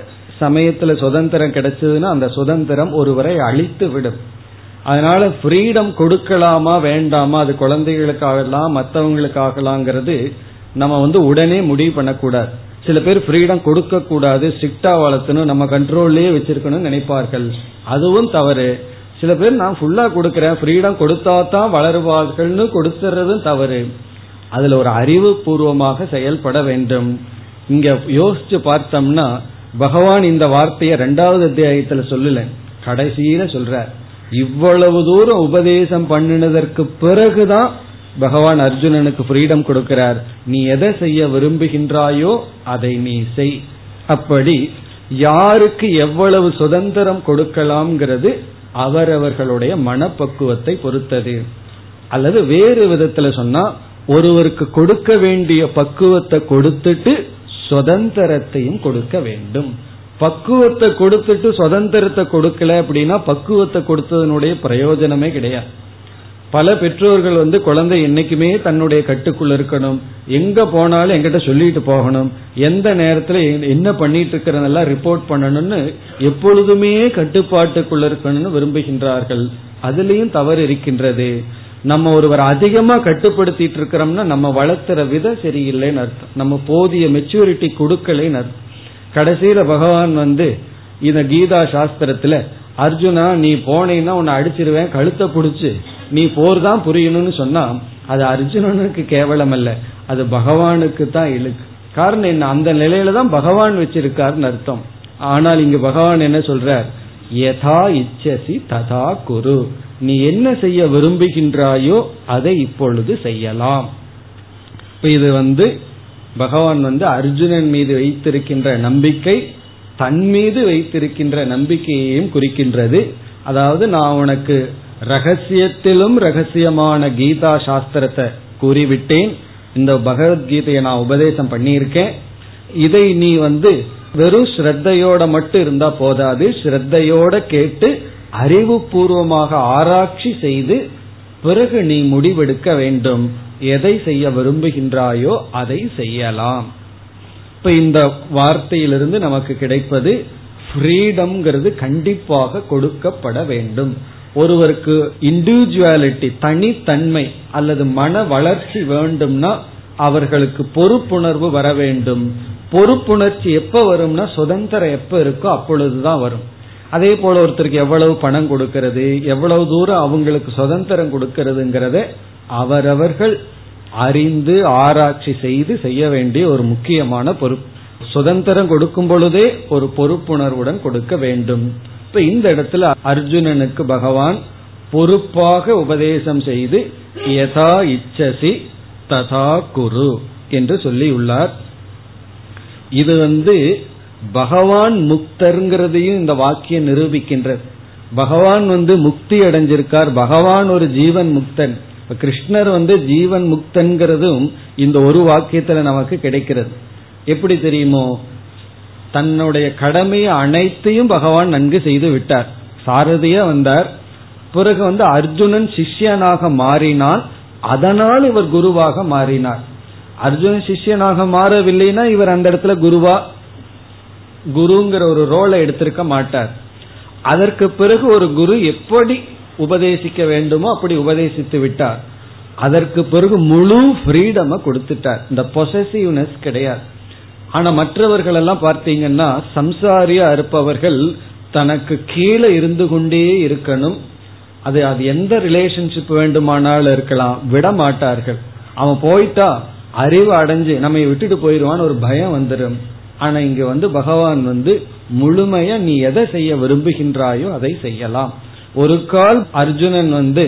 சமயத்துல சுதந்திரம் கிடைச்சதுன்னா அந்த சுதந்திரம் ஒருவரை அழித்து விடும். அதனால ஃப்ரீடம் கொடுக்கலாமா வேண்டாமா, அது குழந்தைகளுக்காகலாம் மற்றவங்களுக்காகலாங்கிறது நம்ம வந்து உடனே முடிவு பண்ணக்கூடாது. சில பேர் ஃப்ரீடம் கொடுக்க கூடாது, ஸ்ட்ரிக்டா வளர்த்தணும், நம்ம கண்ட்ரோல்லயே வச்சிருக்கணும்னு நினைப்பார்கள், அதுவும் தவறு. சில பேர் நான் ஃபுல்லா கொடுக்கறேன், ஃப்ரீடம் கொடுத்தா தான் வளருவார்கள்னு கொடுத்துறதும் தவறு. அதுல ஒரு அறிவு பூர்வமாக செயல்பட வேண்டும். இங்க யோசிச்சு பார்த்தோம்னா பகவான் இந்த வார்த்தையை ரெண்டாவது அத்தியாயத்துல சொல்லல, கடைசியில சொல்றார். இவ்வளவு தூரம் உபதேசம் பண்ணினதற்கு பிறகுதான் பகவான் அர்ஜுனனுக்கு ஃப்ரீடம் கொடுக்கிறார், நீ எதை செய்ய விரும்புகின்றாயோ அதை நீ செய். அப்படி யாருக்கு எவ்வளவு சுதந்திரம் கொடுக்கலாம்ங்கிறது அவரவர்களுடைய மனப்பக்குவத்தை பொறுத்தது. அல்லது வேறு விதத்துல சொன்னா, ஒருவருக்கு கொடுக்க வேண்டிய பக்குவத்தை கொடுத்துட்டு சுதந்திரத்தையும் கொடுக்க வேண்டும். பக்குவத்தை கொடுத்துட்டு சுதந்திரத்தை கொடுக்கல அப்படின்னா பக்குவத்தை கொடுத்ததனுடைய பிரயோஜனமே கிடையாது. பல பெற்றோர்கள் வந்து குழந்தை என்னைக்குமே தன்னுடைய கட்டுக்குள்ள இருக்கணும், எங்க போனாலும் எங்கிட்ட சொல்லிட்டு போகணும், எந்த நேரத்துல என்ன பண்ணிட்டு இருக்கிறதெல்லாம் ரிப்போர்ட் பண்ணணும்னு எப்பொழுதுமே கட்டுப்பாட்டுக்குள்ள இருக்கணும்னு விரும்புகின்றார்கள். அதுலயும் தவறு இருக்கின்றது. நம்ம ஒருவர் அதிகமா கட்டுப்படுத்திட்டு இருக்கிறோம்னா நம்ம வளர்த்துற விதம் சரியில்லைன்னு அர்த்தம், நம்ம போதிய மெச்சூரிட்டி கொடுக்கலைன்னு அர்த்தம். கடைசியில பகவான் வந்து இந்த கீதா சாஸ்திரத்துல அர்ஜுனா நீ போனேன்னா உன்னை அடிச்சிருவேன், கழுத்தை புடிச்சு நீ போர்தான் புரியணும்னு சொன்னா அது அர்ஜுனனுக்கு கேவலம் அல்ல, அது பகவானுக்கு தான் இழுக்கு. காரணம் என்ன, அந்த நிலையில தான் பகவான் வச்சிருக்காருன்னு அர்த்தம். ஆனால் இங்க பகவான் என்ன சொல்றார், யதா இச்சசி ததா குரு, நீ என்ன செய்ய விரும்புகின்றாயோ அதை இப்பொழுது செய்யலாம். இது வந்து பகவான் வந்து அர்ஜுனன் மீது வைத்திருக்கின்ற நம்பிக்கை தன் மீது வைத்திருக்கின்ற நம்பிக்கையையும் குறிக்கின்றது. அதாவது நான் உனக்கு ரகசியத்திலும் ரகசியமான கீதா சாஸ்திரத்தை கூறிவிட்டேன், இந்த பகவத்கீதையை நான் உபதேசம் பண்ணியிருக்கேன், இதை நீ வந்து வெறும் ஸ்ரத்தையோட மட்டும் இருந்தா போதாது, ஸ்ரத்தையோட கேட்டு அறிவுபூர்வமாக ஆராய்ச்சி செய்து பிறகு நீ முடிவெடுக்க வேண்டும், எதை செய்ய விரும்புகின்றாயோ அதை செய்யலாம். இப்ப இந்த வார்த்தையிலிருந்து நமக்கு கிடைப்பது ஃப்ரீடம்ங்கிறது கண்டிப்பாக கொடுக்கப்பட வேண்டும். ஒருவருக்கு இண்டிவிஜுவாலிட்டி, தனித்தன்மை அல்லது மன வளர்ச்சி வேண்டும்னா அவர்களுக்கு பொறுப்புணர்வு வர வேண்டும். பொறுப்புணர்ச்சி எப்ப வரும்னா சுதந்திரம் எப்ப இருக்கோ அப்பொழுதுதான் வரும். அதே போல ஒருத்தருக்கு எவ்வளவு பணம் கொடுக்கிறது, எவ்வளவு தூரம் அவங்களுக்கு சுதந்திரம் கொடுக்கிறதுங்கிறத அவரவர்கள் அறிந்து ஆராய்ச்சி செய்து செய்ய வேண்டிய ஒரு முக்கியமான பொறுப்பு. சுதந்திரம் கொடுக்கும் பொழுதே ஒரு பொறுப்புணர்வுடன் கொடுக்க வேண்டும். இப்ப இந்த இடத்துல அர்ஜுனனுக்கு பகவான் பொறுப்பாக உபதேசம் செய்து யதா இச்சசி ததா குரு என்று சொல்லியுள்ளார். இது வந்து பகவான் முக்தருங்கிறதையும் இந்த வாக்கியம் நிரூபிக்கின்றது. பகவான் வந்து முக்தி அடைஞ்சிருக்கார், பகவான் ஒரு ஜீவன் முக்தன். இப்ப கிருஷ்ணர் வந்து ஜீவன் முக்தன்கிறதும் இந்த ஒரு வாக்கியத்துல நமக்கு கிடைக்கிறது. எப்படி தெரியுமோ, தன்னுடைய கடமையை அனைத்தையும் பகவான் நன்கு செய்து விட்டார், சாரதியா வந்தார். பிறகு வந்து அர்ஜுனன் சிஷ்யனாக மாறினான், அதனால் இவர் குருவாக மாறினார். அர்ஜுனன் சிஷ்யனாக மாறவில்லைன்னா இவர் அந்த இடத்துல குருவா குருங்கிற ஒரு ரோலை எடுத்திருக்க மாட்டார். அதற்கு பிறகு ஒரு குரு எப்படி உபதேசிக்க வேண்டுமோ அப்படி உபதேசித்து விட்டார். அதற்கு பிறகு முழு ஃப்ரீடமை கொடுத்துட்டார், இந்த பொசசிவ்னஸ் கிடையாது. ஆனா மற்றவர்கள் எல்லாம் பார்த்தீங்கன்னா சம்சாரியா இருப்பவர்கள் தனக்கு கீழே இருந்து கொண்டே இருக்கணும், அது அது எந்த ரிலேஷன்ஷிப் வேண்டுமானாலும் இருக்கலாம், விட மாட்டார்கள். அவன் போயிட்டா அறிவு அடைஞ்சு நம்ம விட்டுட்டு போயிடுவான்னு ஒரு பயம் வந்துடும். ஆனா இங்க வந்து பகவான் வந்து முழுமையா நீ எதை செய்ய விரும்புகின்றாயோ அதை செய்யலாம். ஒரு கால் அர்ஜுனன் வந்து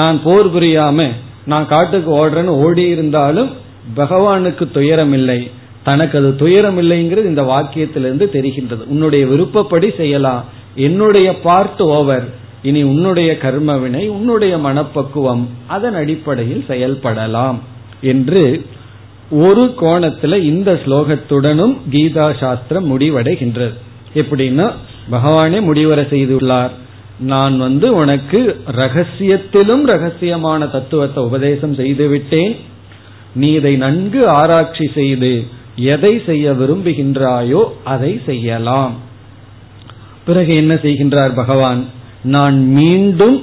நான் போர் புரியாம நான் காட்டுக்கு ஓடுறேன்னு ஓடி இருந்தாலும் பகவானுக்கு துயரம் இல்லை, தனக்கு அது துயரம் இல்லைங்கிறது இந்த வாக்கியத்திலிருந்து தெரிகின்றது. உன்னுடைய விருப்பப்படி செய்யலாம், என்னுடைய பார்ட் ஓவர், இனி உன்னுடைய கர்மவினை, உன்னுடைய மனப்பக்குவம், அதன் அடிப்படையில் செயல்படலாம் என்று ஒரு கோணத்துல இந்த ஸ்லோகத்துடனும் கீதா சாஸ்திரம் முடிவடைகின்றது. எப்படின்னா பகவானே முடிவரை செய்துள்ளார், நான் வந்து உனக்கு ரகசியத்திலும் ரகசியமான தத்துவத்தை உபதேசம் செய்து விட்டேன், நீ இதை நன்கு ஆராய்ச்சி செய்து எதை செய்ய விரும்புகின்றாயோ அதை செய்யலாம். பிறகு என்ன செய்கின்றார் பகவான், நான் மீண்டும்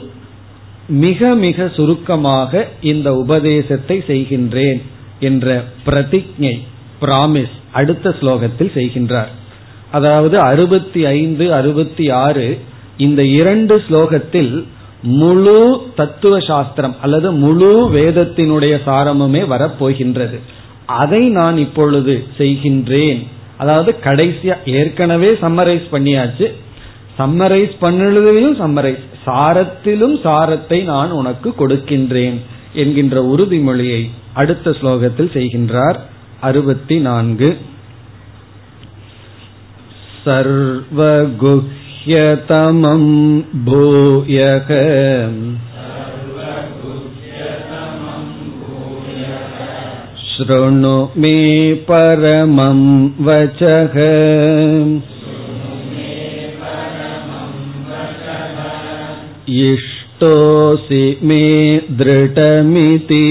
மிக மிக சுருக்கமாக இந்த உபதேசத்தை செய்கின்றேன் என்ற பிரதிஜை, பிராமிஸ் அடுத்த ஸ்லோகத்தில் செய்கின்றார். அதாவது அறுபத்தி ஐந்து அறுபத்தி ஆறு இந்த இரண்டு ஸ்லோகத்தில் முழு தத்துவ சாஸ்திரம் அல்லது முழு வேதத்தினுடைய சாரமுமே வரப்போகின்றது. அதை நான் இப்பொழுது செய்கின்றேன். அதாவது கடைசியா ஏற்கனவே சம்மரைஸ் பண்ணியாச்சு, சம்மரைஸ் பண்ணுவதையும் சம்மரைஸ், சாரத்திலும் சாரத்தை நான் உனக்கு கொடுக்கின்றேன் என்கின்ற உறுதிமொழியை அடுத்த ஸ்லோகத்தில் செய்கின்றார். அறுபத்தி நான்கு சர்வகுஹ்யதமம் பூயக ஸ்ருணு மே பரமம் வசக இஷ் தோசி மே திருடமிதி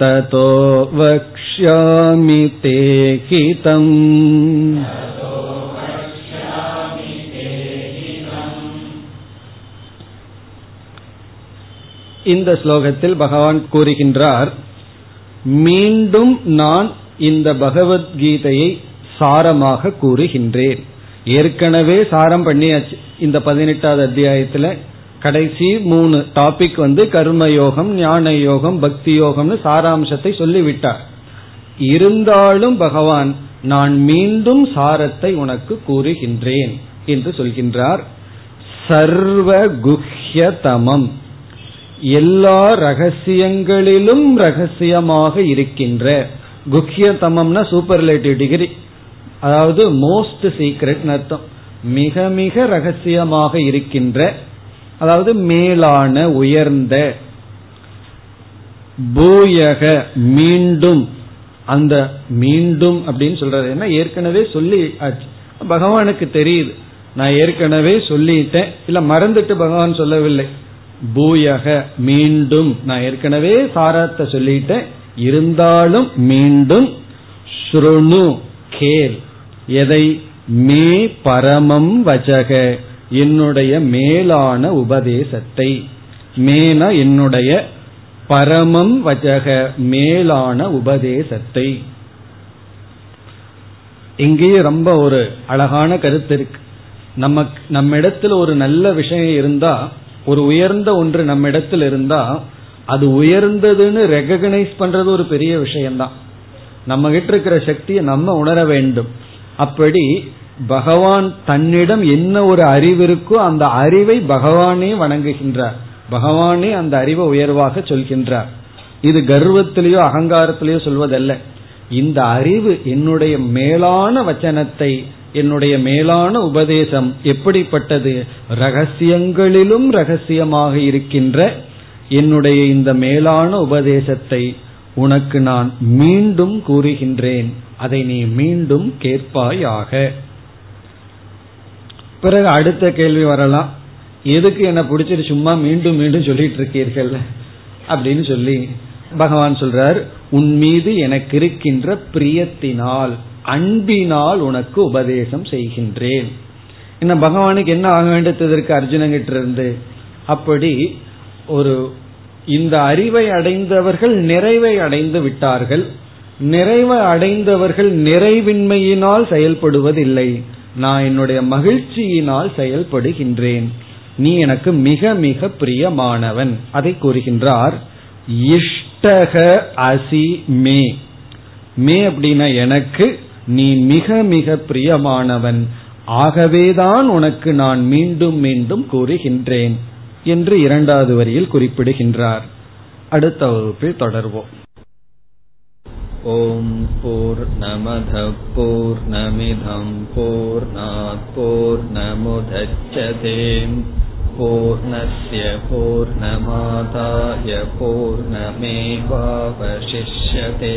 ததோ வக்ஷ்யாமி தே ஹிதம். இந்த ஸ்லோகத்தில் பகவான் கூறுகின்றார், மீண்டும் நான் இந்த பகவத்கீதையை சாரமாக கூறுகின்றேன். ஏற்கனவே சாரம் பண்ணியாச்சு. இந்த பதினெட்டாவது அத்தியாயத்துல கடைசி மூணு டாபிக் வந்து கர்மயோகம், ஞான யோகம், பக்தி யோகம்னு சாராம்சத்தை சொல்லிவிட்டார். இருந்தாலும் பகவான் நான் மீண்டும் சாரத்தை உனக்கு கூறுகின்றேன் என்று சொல்கின்றார். சர்வ குஹ்யதமம், எல்லா ரகசியங்களிலும் ரகசியமாக இருக்கின்ற, குஹ்யதமம்னா சூப்பர்லேட்டிவ் டிகிரி, அதாவது மோஸ்ட் சீக்ரெட் அர்த்தம், மிக மிக ரகசியமாக இருக்கின்ற, அதாவது மேலான உயர்ந்த, பூயக மீண்டும். அந்த மீண்டும் அப்படின்னு சொல்றது என்ன, ஏற்கனவே சொல்லி ஆச்சு, பகவானுக்கு தெரியுது நான் ஏற்கனவே சொல்லிட்டேன், இல்ல மறந்துட்டு பகவான் சொல்லவில்லை. பூயக மீண்டும், நான் ஏற்கனவே சாரத்தை சொல்லிட்டேன், இருந்தாலும் மீண்டும். ஸ்ருணு கேள், எதை, மே பரமம் வஜக, என்னுடைய மேலான உபதேசத்தை, மேன என்னுடைய, பரமம் வஜக மேலான உபதேசத்தை. இங்கேயும் ரொம்ப ஒரு அழகான கருத்து இருக்கு. நம்ம நம்மிடத்துல ஒரு நல்ல விஷயம் இருந்தா, ஒரு உயர்ந்த ஒன்று நம்ம இடத்துல இருந்தா, அது உயர்ந்ததுன்னு ரெகக்னைஸ் பண்றது ஒரு பெரிய விஷயம்தான். நம்ம கிட்ட இருக்கிற சக்தியை நம்ம உணர வேண்டும். அப்படி பகவான் தன்னிடம் என்ன ஒரு அறிவு இருக்கோ அந்த அறிவை பகவானே வணங்குகின்றார், பகவானே அந்த அறிவை உயர்வாக சொல்கின்றார். இது கர்வத்திலேயோ அகங்காரத்திலேயோ சொல்வதல்ல. இந்த அறிவு என்னுடைய மேலான வச்சனத்தை, என்னுடைய மேலான உபதேசம் எப்படிப்பட்டது, ரகசியங்களிலும் ரகசியமாக இருக்கின்ற என்னுடைய இந்த மேலான உபதேசத்தை உனக்கு நான் மீண்டும் கூறுகின்றேன், அதை நீ மீண்டும் கேட்பாயாக. பிறகு அடுத்த கேள்வி வரலாம், எதுக்கு என்ன பிடிச்சிரு சும்மா மீண்டும் மீண்டும் சொல்லிட்டு இருக்கீர்கள் அப்படின்னு சொல்லி பகவான் சொல்றார், உன் மீது எனக்கு இருக்கின்ற பிரியத்தினால், அன்பினால் உனக்கு உபதேசம் செய்கின்றேன். என்ன பகவானுக்கு என்ன ஆக வேண்டியதற்கு அர்ஜுனங்கிட்ட இருந்து, அப்படி ஒரு இந்த அறிவை அடைந்தவர்கள் நிறைவை அடைந்து விட்டார்கள், நிறைவை அடைந்தவர்கள் நிறைவின்மையினால் செயல்படுவதில்லை, நான் என்னுடைய மகிழ்ச்சியினால் செயல்படுகின்றேன், நீ எனக்கு மிக மிக பிரியமானவன். அதை கூறுகின்றார். இஷ்டக அசி மே, மே அப்படின்னா எனக்கு, நீ மிக மிக பிரியமானவன், ஆகவேதான் உனக்கு நான் மீண்டும் மீண்டும் கூறுகின்றேன் என்று இரண்டாவது வரியில் குறிப்பிடுகின்றார். அடுத்த வகுப்பில் தொடர்வோம். ஓம் பூர்ணமத பூர்ணமிதம் பூர்ணாத் பூர்ணமுதச்யதே பூர்ணஸ்ய பூர்ணமாதாய பூர்ணமேவாவசிஷ்யதே.